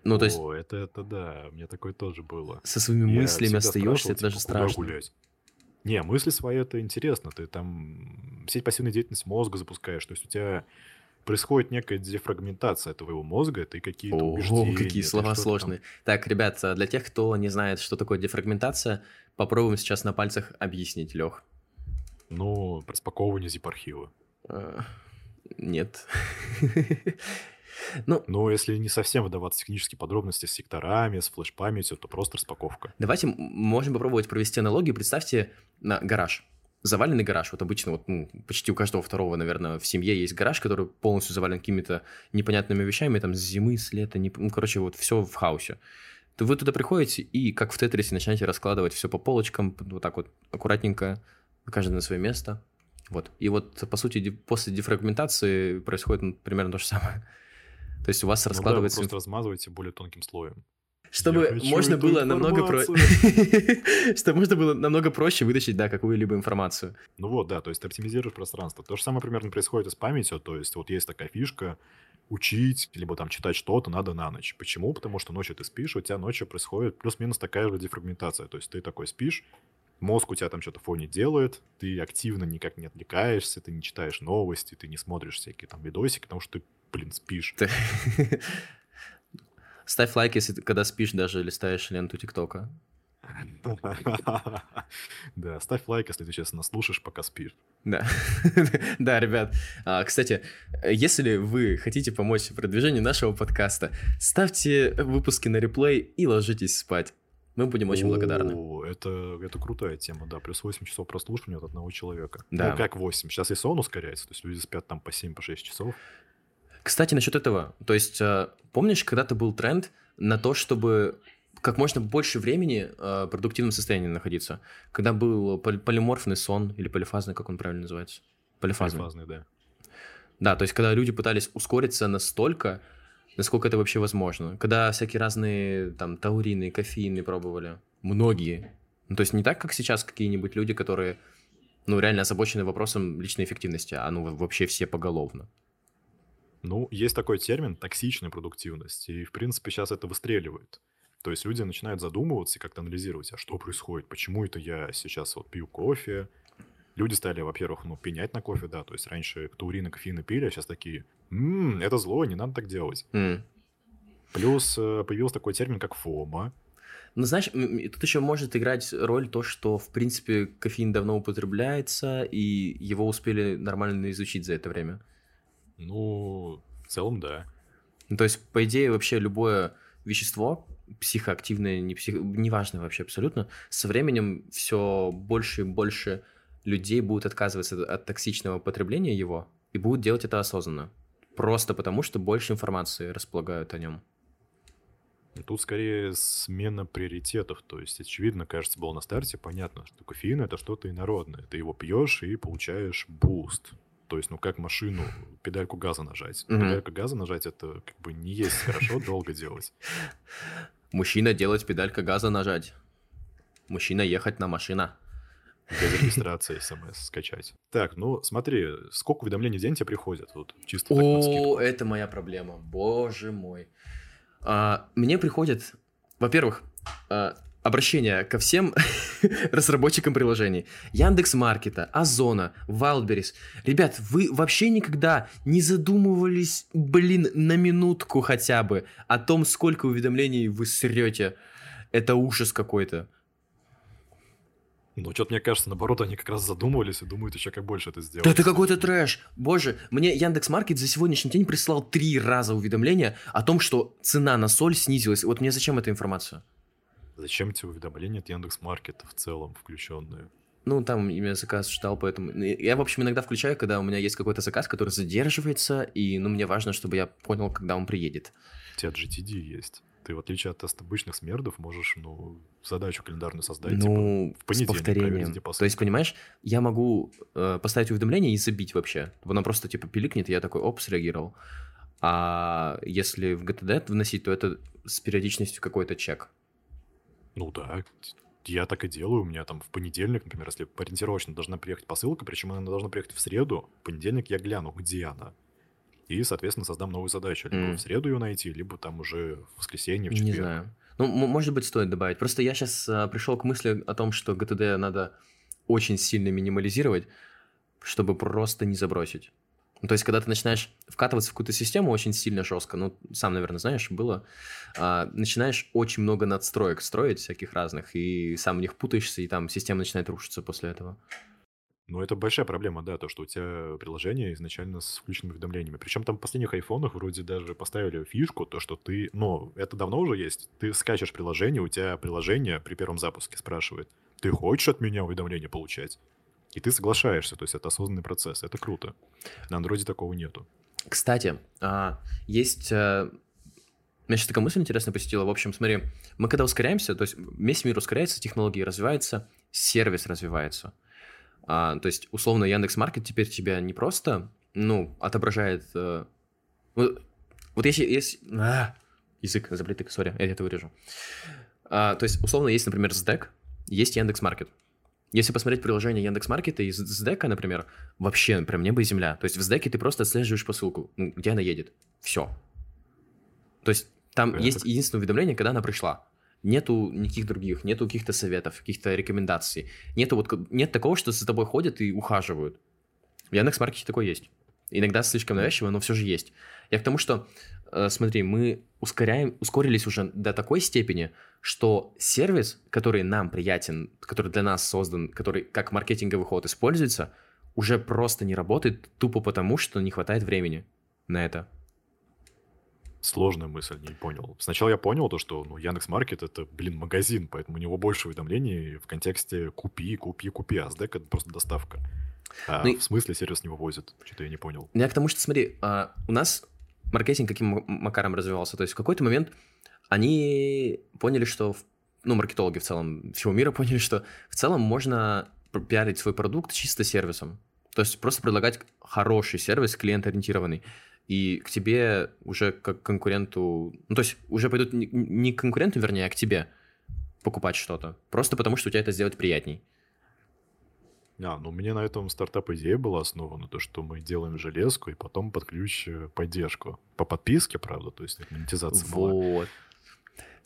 Ну, то есть... О, это да, у меня такое тоже было. Со своими мыслями остаешься, это даже страшно. Куда гулять? Не, мысли свои — это интересно. Ты там сеть пассивной деятельности мозга запускаешь. То есть у тебя происходит некая дефрагментация твоего мозга, ты какие-то убеждения... О, какие слова сложные. Там... Так, ребят, для тех, кто не знает, что такое дефрагментация, попробуем сейчас на пальцах объяснить, Лёх. Ну, распаковывание zip-архива. Нет. Ну, если не совсем выдаваться в технические подробности с секторами, с флеш-памятью, то просто распаковка. Давайте можем попробовать провести аналогию. Представьте на гараж. Заваленный гараж. Вот обычно вот, почти у каждого второго, наверное, в семье есть гараж, который полностью завален какими-то непонятными вещами, там, с зимы, с лета, короче, вот все в хаосе. Вы туда приходите и, как в Тетрисе, начинаете раскладывать все по полочкам, вот так вот аккуратненько, каждый на свое место. Вот. И вот, по сути, после дефрагментации происходит примерно то же самое. То есть у вас раскладывается... Ну да, вы просто размазываете более тонким слоем. Чтобы можно было намного проще вытащить, да, какую-либо информацию. Ну вот, да, то есть ты оптимизируешь пространство. То же самое примерно происходит и с памятью. То есть вот есть такая фишка, учить, либо там читать что-то надо на ночь. Почему? Потому что ночью ты спишь, у тебя ночью происходит плюс-минус такая же дефрагментация. То есть ты такой спишь, мозг у тебя там что-то в фоне делает, ты активно никак не отвлекаешься, ты не читаешь новости, ты не смотришь всякие там видосики, потому что ты, блин, спишь. Ставь лайк, если ты, когда спишь, даже листаешь ленту ТикТока. Да, ставь лайк, если ты сейчас нас слушаешь, пока спишь. Да, да, ребят. Кстати, если вы хотите помочь в продвижении нашего подкаста, ставьте выпуски на реплей и ложитесь спать. Мы будем очень благодарны. Это крутая тема, да. Плюс 8 часов прослушивания от одного человека. Да. Ну, как 8? Сейчас и сон ускоряется, то есть люди спят там по 7-6 часов. Кстати, насчет этого, то есть помнишь, когда-то был тренд на то, чтобы как можно больше времени в продуктивном состоянии находиться, когда был полиморфный сон или полифазный, как он правильно называется? Полифазный, да. Да, то есть когда люди пытались ускориться настолько, насколько это вообще возможно, когда всякие разные там таурины, кофеины пробовали, многие, ну, то есть не так, как сейчас какие-нибудь люди, которые ну реально озабочены вопросом личной эффективности, а ну вообще все поголовно. Ну, есть такой термин «токсичная продуктивность», и, в принципе, сейчас это выстреливает. То есть люди начинают задумываться и как-то анализировать, а что происходит, почему это я сейчас вот пью кофе. Люди стали, во-первых, пенять на кофе, да, то есть раньше таурин и кофеин пили, а сейчас такие это зло, не надо так делать». Плюс появился такой термин, как «фома». Ну, знаешь, тут еще может играть роль то, что, в принципе, кофеин давно употребляется, и его успели нормально изучить за это время. Ну, в целом, да. То есть, по идее, вообще любое вещество, психоактивное, неважно вообще абсолютно, со временем все больше и больше людей будут отказываться от токсичного потребления его и будут делать это осознанно. Просто потому, что больше информации располагают о нем. Тут скорее смена приоритетов. То есть, очевидно, кажется, было на старте понятно, что кофеин – это что-то инородное. Ты его пьешь и получаешь буст. То есть, как машину, педальку газа нажать. Педальку газа нажать, это как бы не есть хорошо, долго делать. Мужчина делать, педалька газа нажать. Мужчина ехать на машина. Без регистрации смс скачать. Так, смотри, сколько уведомлений в день тебе приходит? Вот, чисто так навскидку. Это моя проблема, боже мой. Мне приходят, во-первых, обращение ко всем разработчикам приложений. Яндекс.Маркета, Озона, Wildberries. Ребят, вы вообще никогда не задумывались, на минутку хотя бы о том, сколько уведомлений вы срете? Это ужас какой-то. Ну, что-то мне кажется, наоборот, они как раз задумывались и думают еще как больше это сделать. Да это какой-то трэш. Боже, мне Яндекс.Маркет за сегодняшний день прислал 3 раза уведомления о том, что цена на соль снизилась. Вот мне зачем эта информация? Зачем тебе уведомления от Яндекс.Маркета в целом включенные? Ну, там я заказ ждал, поэтому... Я, в общем, иногда включаю, когда у меня есть какой-то заказ, который задерживается, и, мне важно, чтобы я понял, когда он приедет. У тебя GTD есть. Ты, в отличие от обычных смердов, можешь, задачу календарную создать, в понедельник с повторением. То есть, понимаешь, я могу поставить уведомление и забить вообще. Оно просто, пиликнет, и я такой, среагировал. А если в ГТД вносить, то это с периодичностью какой-то чек. Ну да, я так и делаю. У меня там в понедельник, например, если ориентировочно должна приехать посылка, причем она должна приехать в среду, в понедельник я гляну, где она. И, соответственно, создам новую задачу. Либо в среду ее найти, либо там уже в воскресенье, в четверг. Не знаю. Может быть, стоит добавить. Просто я сейчас пришел к мысли о том, что ГТД надо очень сильно минимализировать, чтобы просто не забросить. Ну, то есть, когда ты начинаешь вкатываться в какую-то систему очень сильно жестко, ну, сам, наверное, знаешь, было, начинаешь очень много надстроек строить всяких разных, и сам в них путаешься, и там система начинает рушиться после этого. Ну, это большая проблема, да, то, что у тебя приложение изначально с включенными уведомлениями. Причем там в последних айфонах вроде даже поставили фишку, то, что ты, ну, это давно уже есть, ты скачешь приложение, у тебя приложение при первом запуске спрашивает, ты хочешь от меня уведомления получать? И ты соглашаешься, то есть это осознанный процесс, это круто. На андроиде такого нету. Кстати, есть... Меня сейчас такая мысль интересная посетила. В общем, смотри, мы когда ускоряемся, то есть весь мир ускоряется, технологии развиваются, сервис развивается. То есть, условно, Яндекс.Маркет теперь тебя не просто, ну, отображает... Вот если... Язык заплетый, сори, я это вырежу. То есть, условно, есть, например, СДЭК, есть Яндекс.Маркет. Если посмотреть приложение Яндекс.Маркета из СДЭКа, например, вообще прям небо и земля. То есть в СДЭКе ты просто отслеживаешь посылку, где она едет. Все. То есть там есть единственное уведомление, когда она пришла. Нету никаких других, нету каких-то советов, каких-то рекомендаций. Нет такого, что за тобой ходят и ухаживают. В Яндекс.Маркете такое есть. Иногда слишком навязчиво, но все же есть. Я к тому, что, смотри, мы ускорились уже до такой степени, что сервис, который нам приятен, который для нас создан, который как маркетинговый ход используется, уже просто не работает тупо потому, что не хватает времени на это. Сложная мысль, не понял. Сначала я понял то, что Яндекс.Маркет — это, магазин, поэтому у него больше уведомлений в контексте «купи», а СДЭК — это просто доставка. В смысле сервис не вывозит? Что-то я не понял. Я к тому, что, смотри, у нас маркетинг каким макаром развивался? То есть в какой-то момент они поняли, что... маркетологи в целом всего мира поняли, что в целом можно пиарить свой продукт чисто сервисом. То есть просто предлагать хороший сервис, клиент-ориентированный. И к тебе уже как конкуренту... то есть уже пойдут не к конкуренту, вернее, а к тебе покупать что-то. Просто потому, что у тебя это сделать приятней. У меня на этом стартап-идея была основана, то, что мы делаем железку и потом под ключ поддержку. По подписке, правда, то есть монетизация была.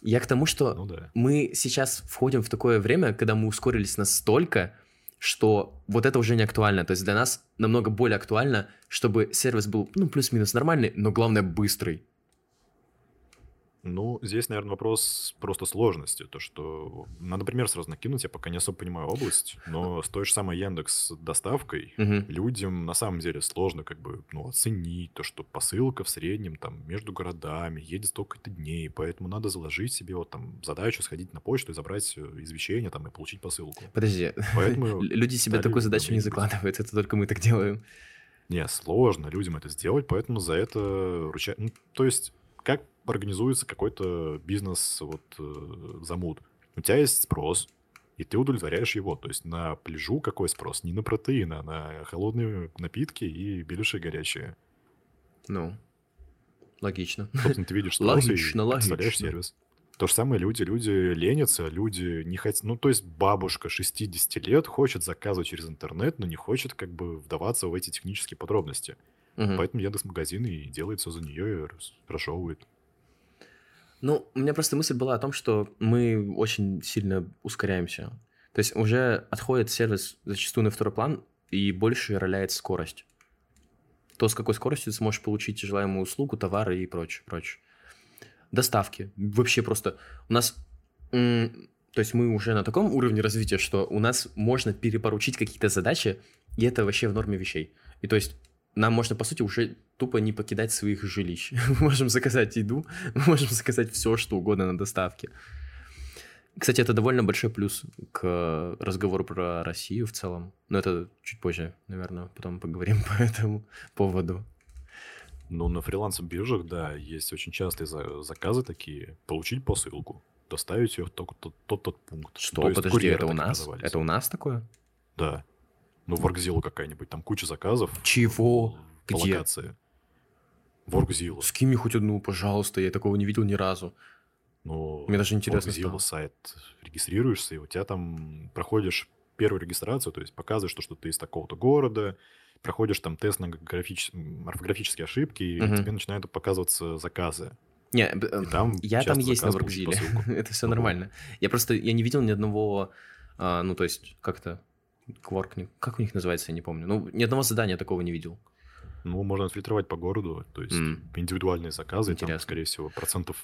Я к тому, что мы сейчас входим в такое время, когда мы ускорились настолько, что вот это уже не актуально. То есть для нас намного более актуально, чтобы сервис был, плюс-минус нормальный, но главное быстрый. Здесь, наверное, вопрос просто сложности. То, что надо пример сразу накинуть, я пока не особо понимаю область, но с той же самой Яндекс доставкой людям на самом деле сложно оценить то, что посылка в среднем между городами едет столько-то дней, поэтому надо заложить себе задачу сходить на почту и забрать извещение и получить посылку. Подожди, люди себе такую задачу не закладывают, это только мы так делаем. Не, сложно людям это сделать, поэтому за это ручают. То есть как организуется какой-то бизнес замут. У тебя есть спрос, и ты удовлетворяешь его. То есть на пляжу какой спрос? Не на протеин, а на холодные напитки и беляши горячие. Логично. Собственно, ты видишь спрос и представляешь сервис. То же самое люди ленятся, люди не хотят... то есть бабушка 60 лет хочет заказывать через интернет, но не хочет вдаваться в эти технические подробности. Поэтому Яндекс.Магазин и делает все за нее, и расшевывает. У меня просто мысль была о том, что мы очень сильно ускоряемся. То есть уже отходит сервис зачастую на второй план, и больше роляет скорость. То, с какой скоростью ты сможешь получить желаемую услугу, товары и прочее. Доставки. Вообще просто у нас... То есть мы уже на таком уровне развития, что у нас можно перепоручить какие-то задачи, и это вообще в норме вещей. И то есть... Нам можно, по сути, уже тупо не покидать своих жилищ. Мы можем заказать еду, мы можем заказать все, что угодно на доставке. Кстати, это довольно большой плюс к разговору про Россию в целом. Но это чуть позже, наверное, потом поговорим по этому поводу. На фриланс-биржах, да, есть очень частые заказы такие. Получить посылку, доставить ее в тот пункт. Что, подожди, это у нас? Назывались. Это у нас такое? Да. Workzilla какая-нибудь, там куча заказов. Чего? Где? Локации. Workzilla. Скинь мне хоть одну, пожалуйста, я такого не видел ни разу. Мне даже интересно стало. Workzilla сайт, регистрируешься, и у тебя там проходишь первую регистрацию, то есть показываешь то, что ты из такого-то города, проходишь там тест на орфографические ошибки, и тебе начинают показываться заказы. Не, я там есть на Workzilla, это все нормально. Я не видел ни одного, как-то... Quark, как у них называется, я не помню. Ну, ни одного задания такого не видел. Ну, можно фильтровать по городу, то есть индивидуальные заказы, там, скорее всего, 60%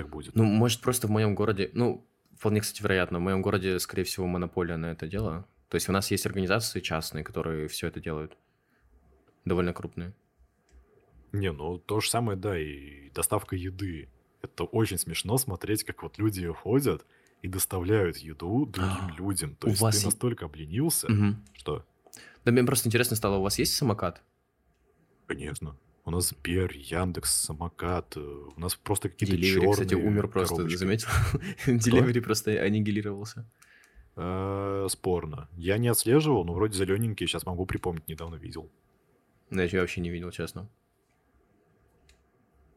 их будет. Ну, может, просто в моем городе, ну, вполне, кстати, вероятно, в моем городе, скорее всего, монополия на это дело. То есть у нас есть организации частные, которые все это делают, довольно крупные. Не, ну, то же самое, да, и доставка еды. Это очень смешно смотреть, как вот люди ходят и доставляют еду другим людям. То есть ты настолько обленился, что... Да, мне просто интересно стало, у вас есть самокат? Конечно. У нас Сбер, Яндекс, самокат. У нас просто какие-то Деливери, черные коробочки. Деливери, кстати, умер просто, ты заметил? Деливери просто аннигилировался. Спорно. Я не отслеживал, но вроде зелененькие, сейчас могу припомнить, недавно видел. Да, я вообще не видел, честно.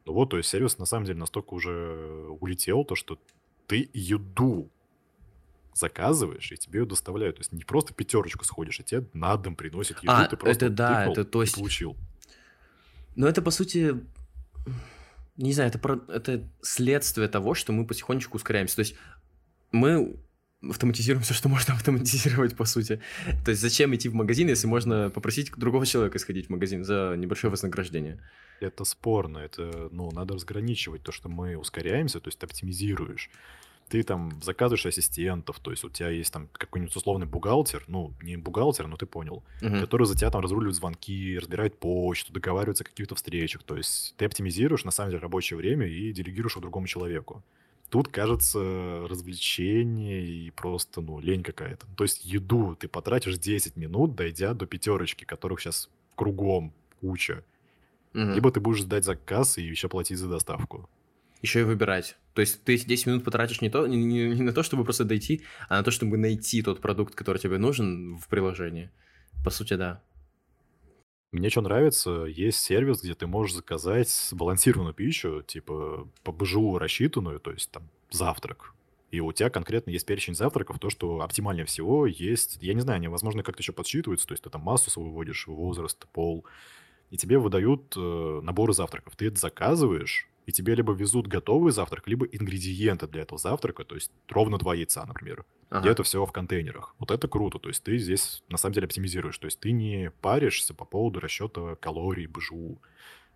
Ну вот, то есть сервис на самом деле настолько уже улетел, то что ты еду заказываешь, и тебе ее доставляют. То есть не просто пятерочку сходишь, а тебе на дом приносят еду, ты просто тыкнул и получил. Но это, по сути, не знаю, это следствие того, что мы потихонечку ускоряемся. То есть мы автоматизируем все, что можно автоматизировать, по сути. То есть зачем идти в магазин, если можно попросить другого человека сходить в магазин за небольшое вознаграждение? Это спорно. Это, ну, надо разграничивать то, что мы ускоряемся, то есть ты оптимизируешь. Ты там заказываешь ассистентов, то есть у тебя есть там какой-нибудь условный бухгалтер, ну, не бухгалтер, но ты понял, который за тебя там разруливает звонки, разбирает почту, договаривается о каких-то встречах. То есть ты оптимизируешь, на самом деле, рабочее время и делегируешь его другому человеку. Тут, кажется, развлечение и просто, ну, лень какая-то. То есть еду ты потратишь 10 минут, дойдя до пятерочки, которых сейчас кругом куча. Либо ты будешь сдать заказ и еще платить за доставку. Еще и выбирать. То есть ты 10 минут потратишь не на то, чтобы просто дойти, а на то, чтобы найти тот продукт, который тебе нужен в приложении. По сути, да. Мне что нравится, есть сервис, где ты можешь заказать сбалансированную пищу, типа по БЖУ рассчитанную, то есть там завтрак. И у тебя конкретно есть перечень завтраков, то, что оптимальнее всего есть... Я не знаю, они, возможно, как-то еще подсчитываются, то есть ты там массу свою вводишь, возраст, пол, и тебе выдают наборы завтраков. Ты это заказываешь... И тебе либо везут готовый завтрак, либо ингредиенты для этого завтрака, то есть ровно 2 яйца, например. Ага. И это все в контейнерах. Вот это круто. То есть ты здесь на самом деле оптимизируешь. То есть ты не паришься по поводу расчета калорий, БЖУ.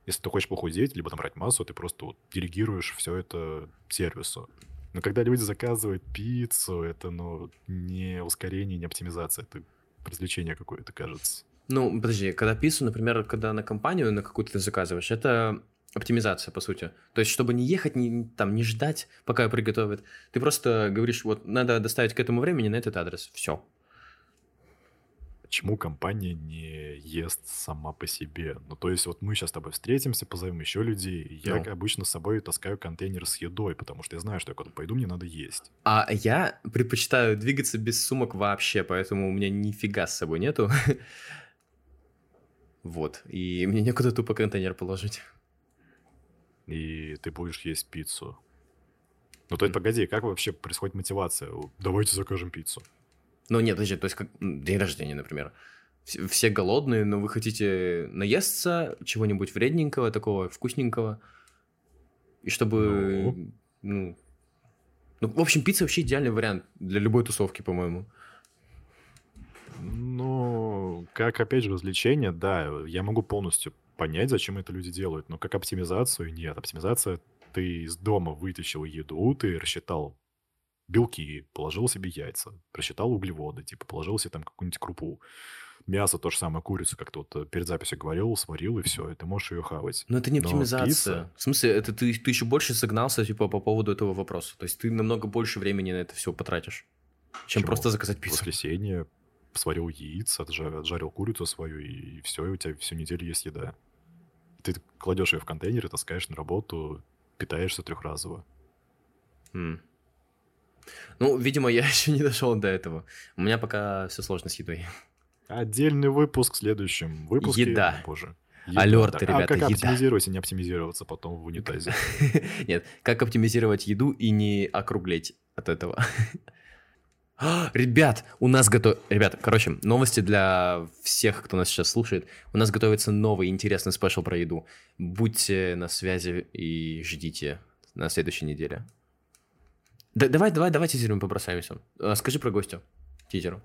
Если ты хочешь похудеть, либо набрать массу, ты просто вот делегируешь все это сервису. Но когда люди заказывают пиццу, это, ну, не ускорение, не оптимизация. Это развлечение какое-то, кажется. Ну, подожди, когда пиццу, например, когда на компанию на какую-то ты заказываешь, это... Оптимизация, по сути. То есть, чтобы не ехать, не ждать, пока приготовят. Ты просто говоришь, вот, надо доставить к этому времени на этот адрес. Все. Почему компания не ест сама по себе? Ну, то есть, вот мы сейчас с тобой встретимся, позовем еще людей. Я обычно с собой таскаю контейнер с едой, потому что я знаю, что я куда-то пойду, мне надо есть. А я предпочитаю двигаться без сумок вообще, поэтому у меня нифига с собой нету. Вот. И мне некуда тупо контейнер положить. И ты будешь есть пиццу. Ну, то есть, погоди, как вообще происходит мотивация? Давайте закажем пиццу. Ну, нет, подожди, то есть, как день рождения, например. Все голодные, но вы хотите наесться чего-нибудь вредненького, такого вкусненького. И чтобы... Ну, в общем, пицца вообще идеальный вариант для любой тусовки, по-моему. Ну, как, опять же, развлечение, да, я могу полностью... понять, зачем это люди делают, но как оптимизацию нет. Оптимизация, ты из дома вытащил еду, ты рассчитал белки, положил себе яйца, рассчитал углеводы, типа положил себе там какую-нибудь крупу, мясо, то же самое, курицу, как кто-то перед записью говорил, сварил, и все, и ты можешь ее хавать. Но это не оптимизация. Пицца... В смысле, это ты еще больше загнался, типа, по поводу этого вопроса. То есть ты намного больше времени на это все потратишь, чем просто заказать пиццу. В воскресенье сварил яиц, отжарил курицу свою, и все, и у тебя всю неделю есть еда. Ты кладешь ее в контейнер и таскаешь на работу, питаешься трехразово. Ну, видимо, я еще не дошел до этого. У меня пока все сложно с едой. Отдельный выпуск в следующем выпуске. Еда. Боже. Алерты, ребята, еда. А как оптимизировать и не оптимизироваться потом в унитазе? Нет, как оптимизировать еду и не округлеть от этого. Ребят, у нас Ребят, короче, новости для всех, кто нас сейчас слушает. У нас готовится новый интересный спешл про еду. Будьте на связи и ждите на следующей неделе. Давай тизерами побросаемся. Скажи про гостя, тизеру.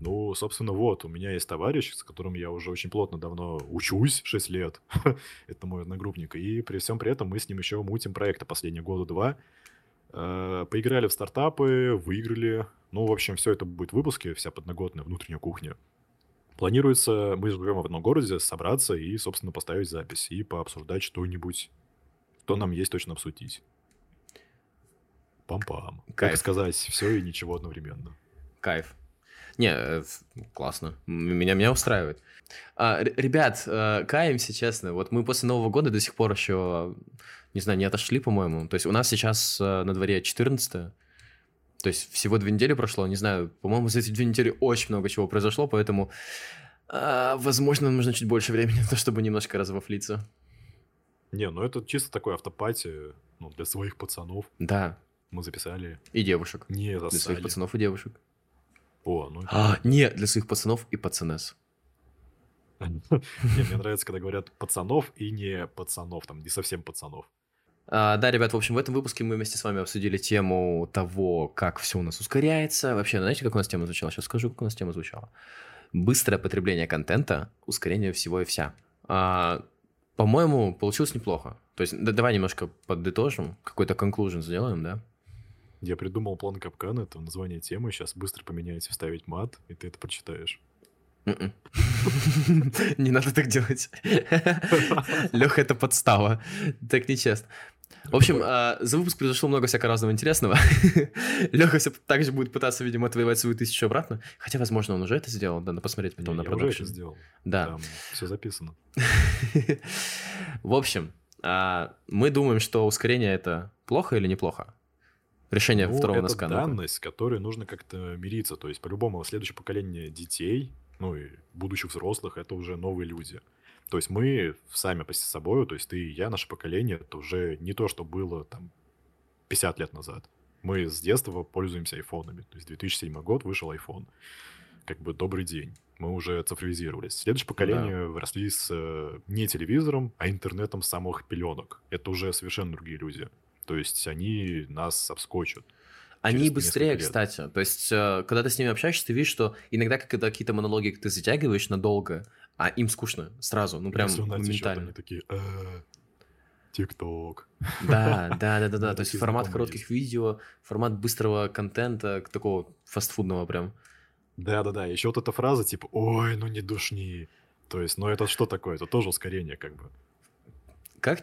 Ну, собственно, вот, у меня есть товарищ, с которым я уже очень плотно давно учусь, 6 лет, это мой одногруппник, и при всем при этом мы с ним еще мутим проекты последние года-два, поиграли в стартапы, выиграли, ну, в общем, все это будет в выпуске, вся подноготная внутренняя кухня. Планируется, мы живем в одном городе, собраться и, собственно, поставить запись, и пообсуждать что-нибудь, что нам есть точно обсудить. Пам-пам. Кайф. Как сказать, все и ничего одновременно. Кайф. Не, классно. Меня устраивает. Ребят, каемся, честно. Вот мы после Нового года до сих пор еще, не знаю, не отошли, по-моему. То есть у нас сейчас на дворе 14-е. То есть всего 2 недели прошло. Не знаю, по-моему, за эти 2 недели очень много чего произошло, поэтому, возможно, нам нужно чуть больше времени, чтобы немножко развафлиться. Не, ну это чисто такое автопати, ну, для своих пацанов. Да. Мы записали. И девушек. Не, засали. Для своих пацанов и девушек. О, ну это... не, для своих пацанов и пацанес. Мне нравится, когда говорят пацанов и не пацанов, там не совсем пацанов. Да, ребят, в общем, в этом выпуске мы вместе с вами обсудили тему того, как все у нас ускоряется. Вообще, знаете, как у нас тема звучала? Сейчас скажу, как у нас тема звучала. Быстрое потребление контента, ускорение всего и вся. По-моему, получилось неплохо. То есть, давай немножко подытожим, какой-то conclusion сделаем, да? Я придумал план капкана, это название темы. Сейчас быстро поменяйте, вставить мат, и ты это прочитаешь. Не надо так делать. Лёха, это подстава. Так нечестно. В общем, за выпуск произошло много всякого разного интересного. Лёха все так же будет пытаться, видимо, отвоевать свою 1000 обратно. Хотя, возможно, он уже это сделал. Надо посмотреть потом на продакшн. Я уже это сделал. Да. Там все записано. В общем, мы думаем, что ускорение — это плохо или неплохо? Решение второго носка. Это данность, с которой нужно как-то мириться. То есть, по-любому, следующее поколение детей, ну и будущих взрослых, это уже новые люди. То есть, мы сами по собой, то есть, ты и я, наше поколение, это уже не то, что было там 50 лет назад. Мы с детства пользуемся айфонами. То есть, 2007 год вышел iPhone. Как бы добрый день. Мы уже цифровизировались. Следующее поколение выросли с не телевизором, а интернетом с самых пеленок. Это уже совершенно другие люди. То есть они нас обскочат. Они быстрее, кстати. То есть, когда ты с ними общаешься, ты видишь, что иногда, когда какие-то монологи ты затягиваешь надолго, а им скучно сразу, ну прям моментально. Они такие, Тикток. Да. То есть формат коротких видео, формат быстрого контента, такого фастфудного прям. Да. Еще вот эта фраза типа, ой, ну не душни. То есть, ну это что такое? Это тоже ускорение как бы. Как...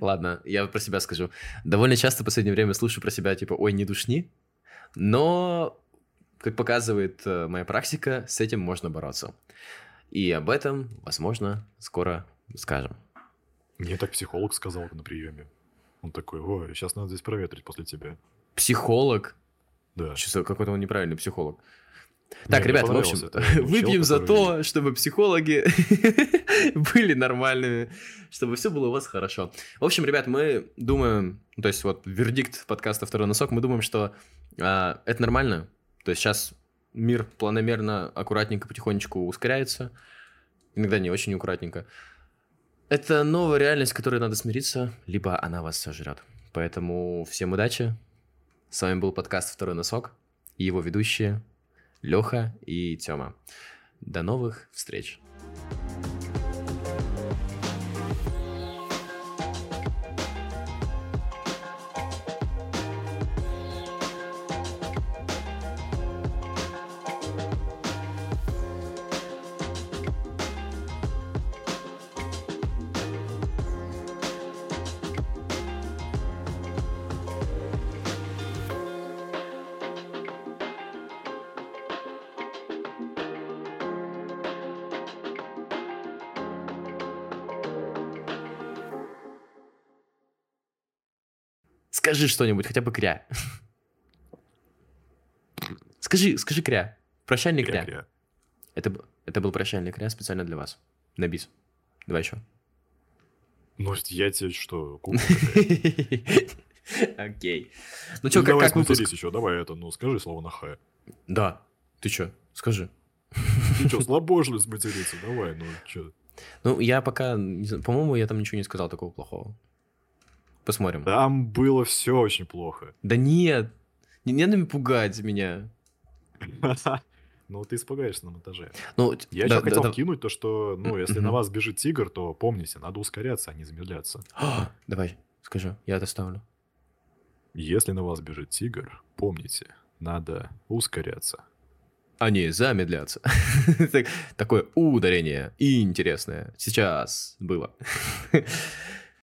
Ладно, я про себя скажу. Довольно часто в последнее время слышу про себя, типа, ой, не душни. Но, как показывает моя практика, с этим можно бороться. И об этом, возможно, скоро скажем. Мне так психолог сказал на приеме. Он такой, ой, сейчас надо здесь проветрить после тебя. Психолог? Да. Что-то какой-то он неправильный психолог. Так, ребят, в общем, выпьем за то, чтобы психологи были нормальными, чтобы все было у вас хорошо. В общем, ребят, мы думаем, то есть вот вердикт подкаста «Второй носок», мы думаем, что это нормально. То есть сейчас мир планомерно, аккуратненько, потихонечку ускоряется. Иногда не очень аккуратненько. Это новая реальность, с которой надо смириться, либо она вас сожрет. Поэтому всем удачи. С вами был подкаст «Второй носок» и его ведущие Лёха и Тёма. До новых встреч! Скажи что-нибудь, хотя бы кря. Скажи кря. Прощальный кря. Это был прощальный кря специально для вас. На бис. Давай еще. Ну, я тебе что, куку? Окей. Ну, что, как выпуск? Еще, давай это, ну, скажи слово на х. Да. Ты что, скажи. Ты что, слабожность материться? Давай, ну, что. Ну, я пока, по-моему, я там ничего не сказал такого плохого. Посмотрим. Там было все очень плохо. Да нет. Не надо пугать меня. Ну, ты испугаешься на монтаже. Ну, я еще хотел кинуть то, что, ну, если на вас бежит тигр, то помните, надо ускоряться, а не замедляться. Давай, скажу, я доставлю. Если на вас бежит тигр, помните, надо ускоряться. А не замедляться. Такое ударение интересное сейчас было.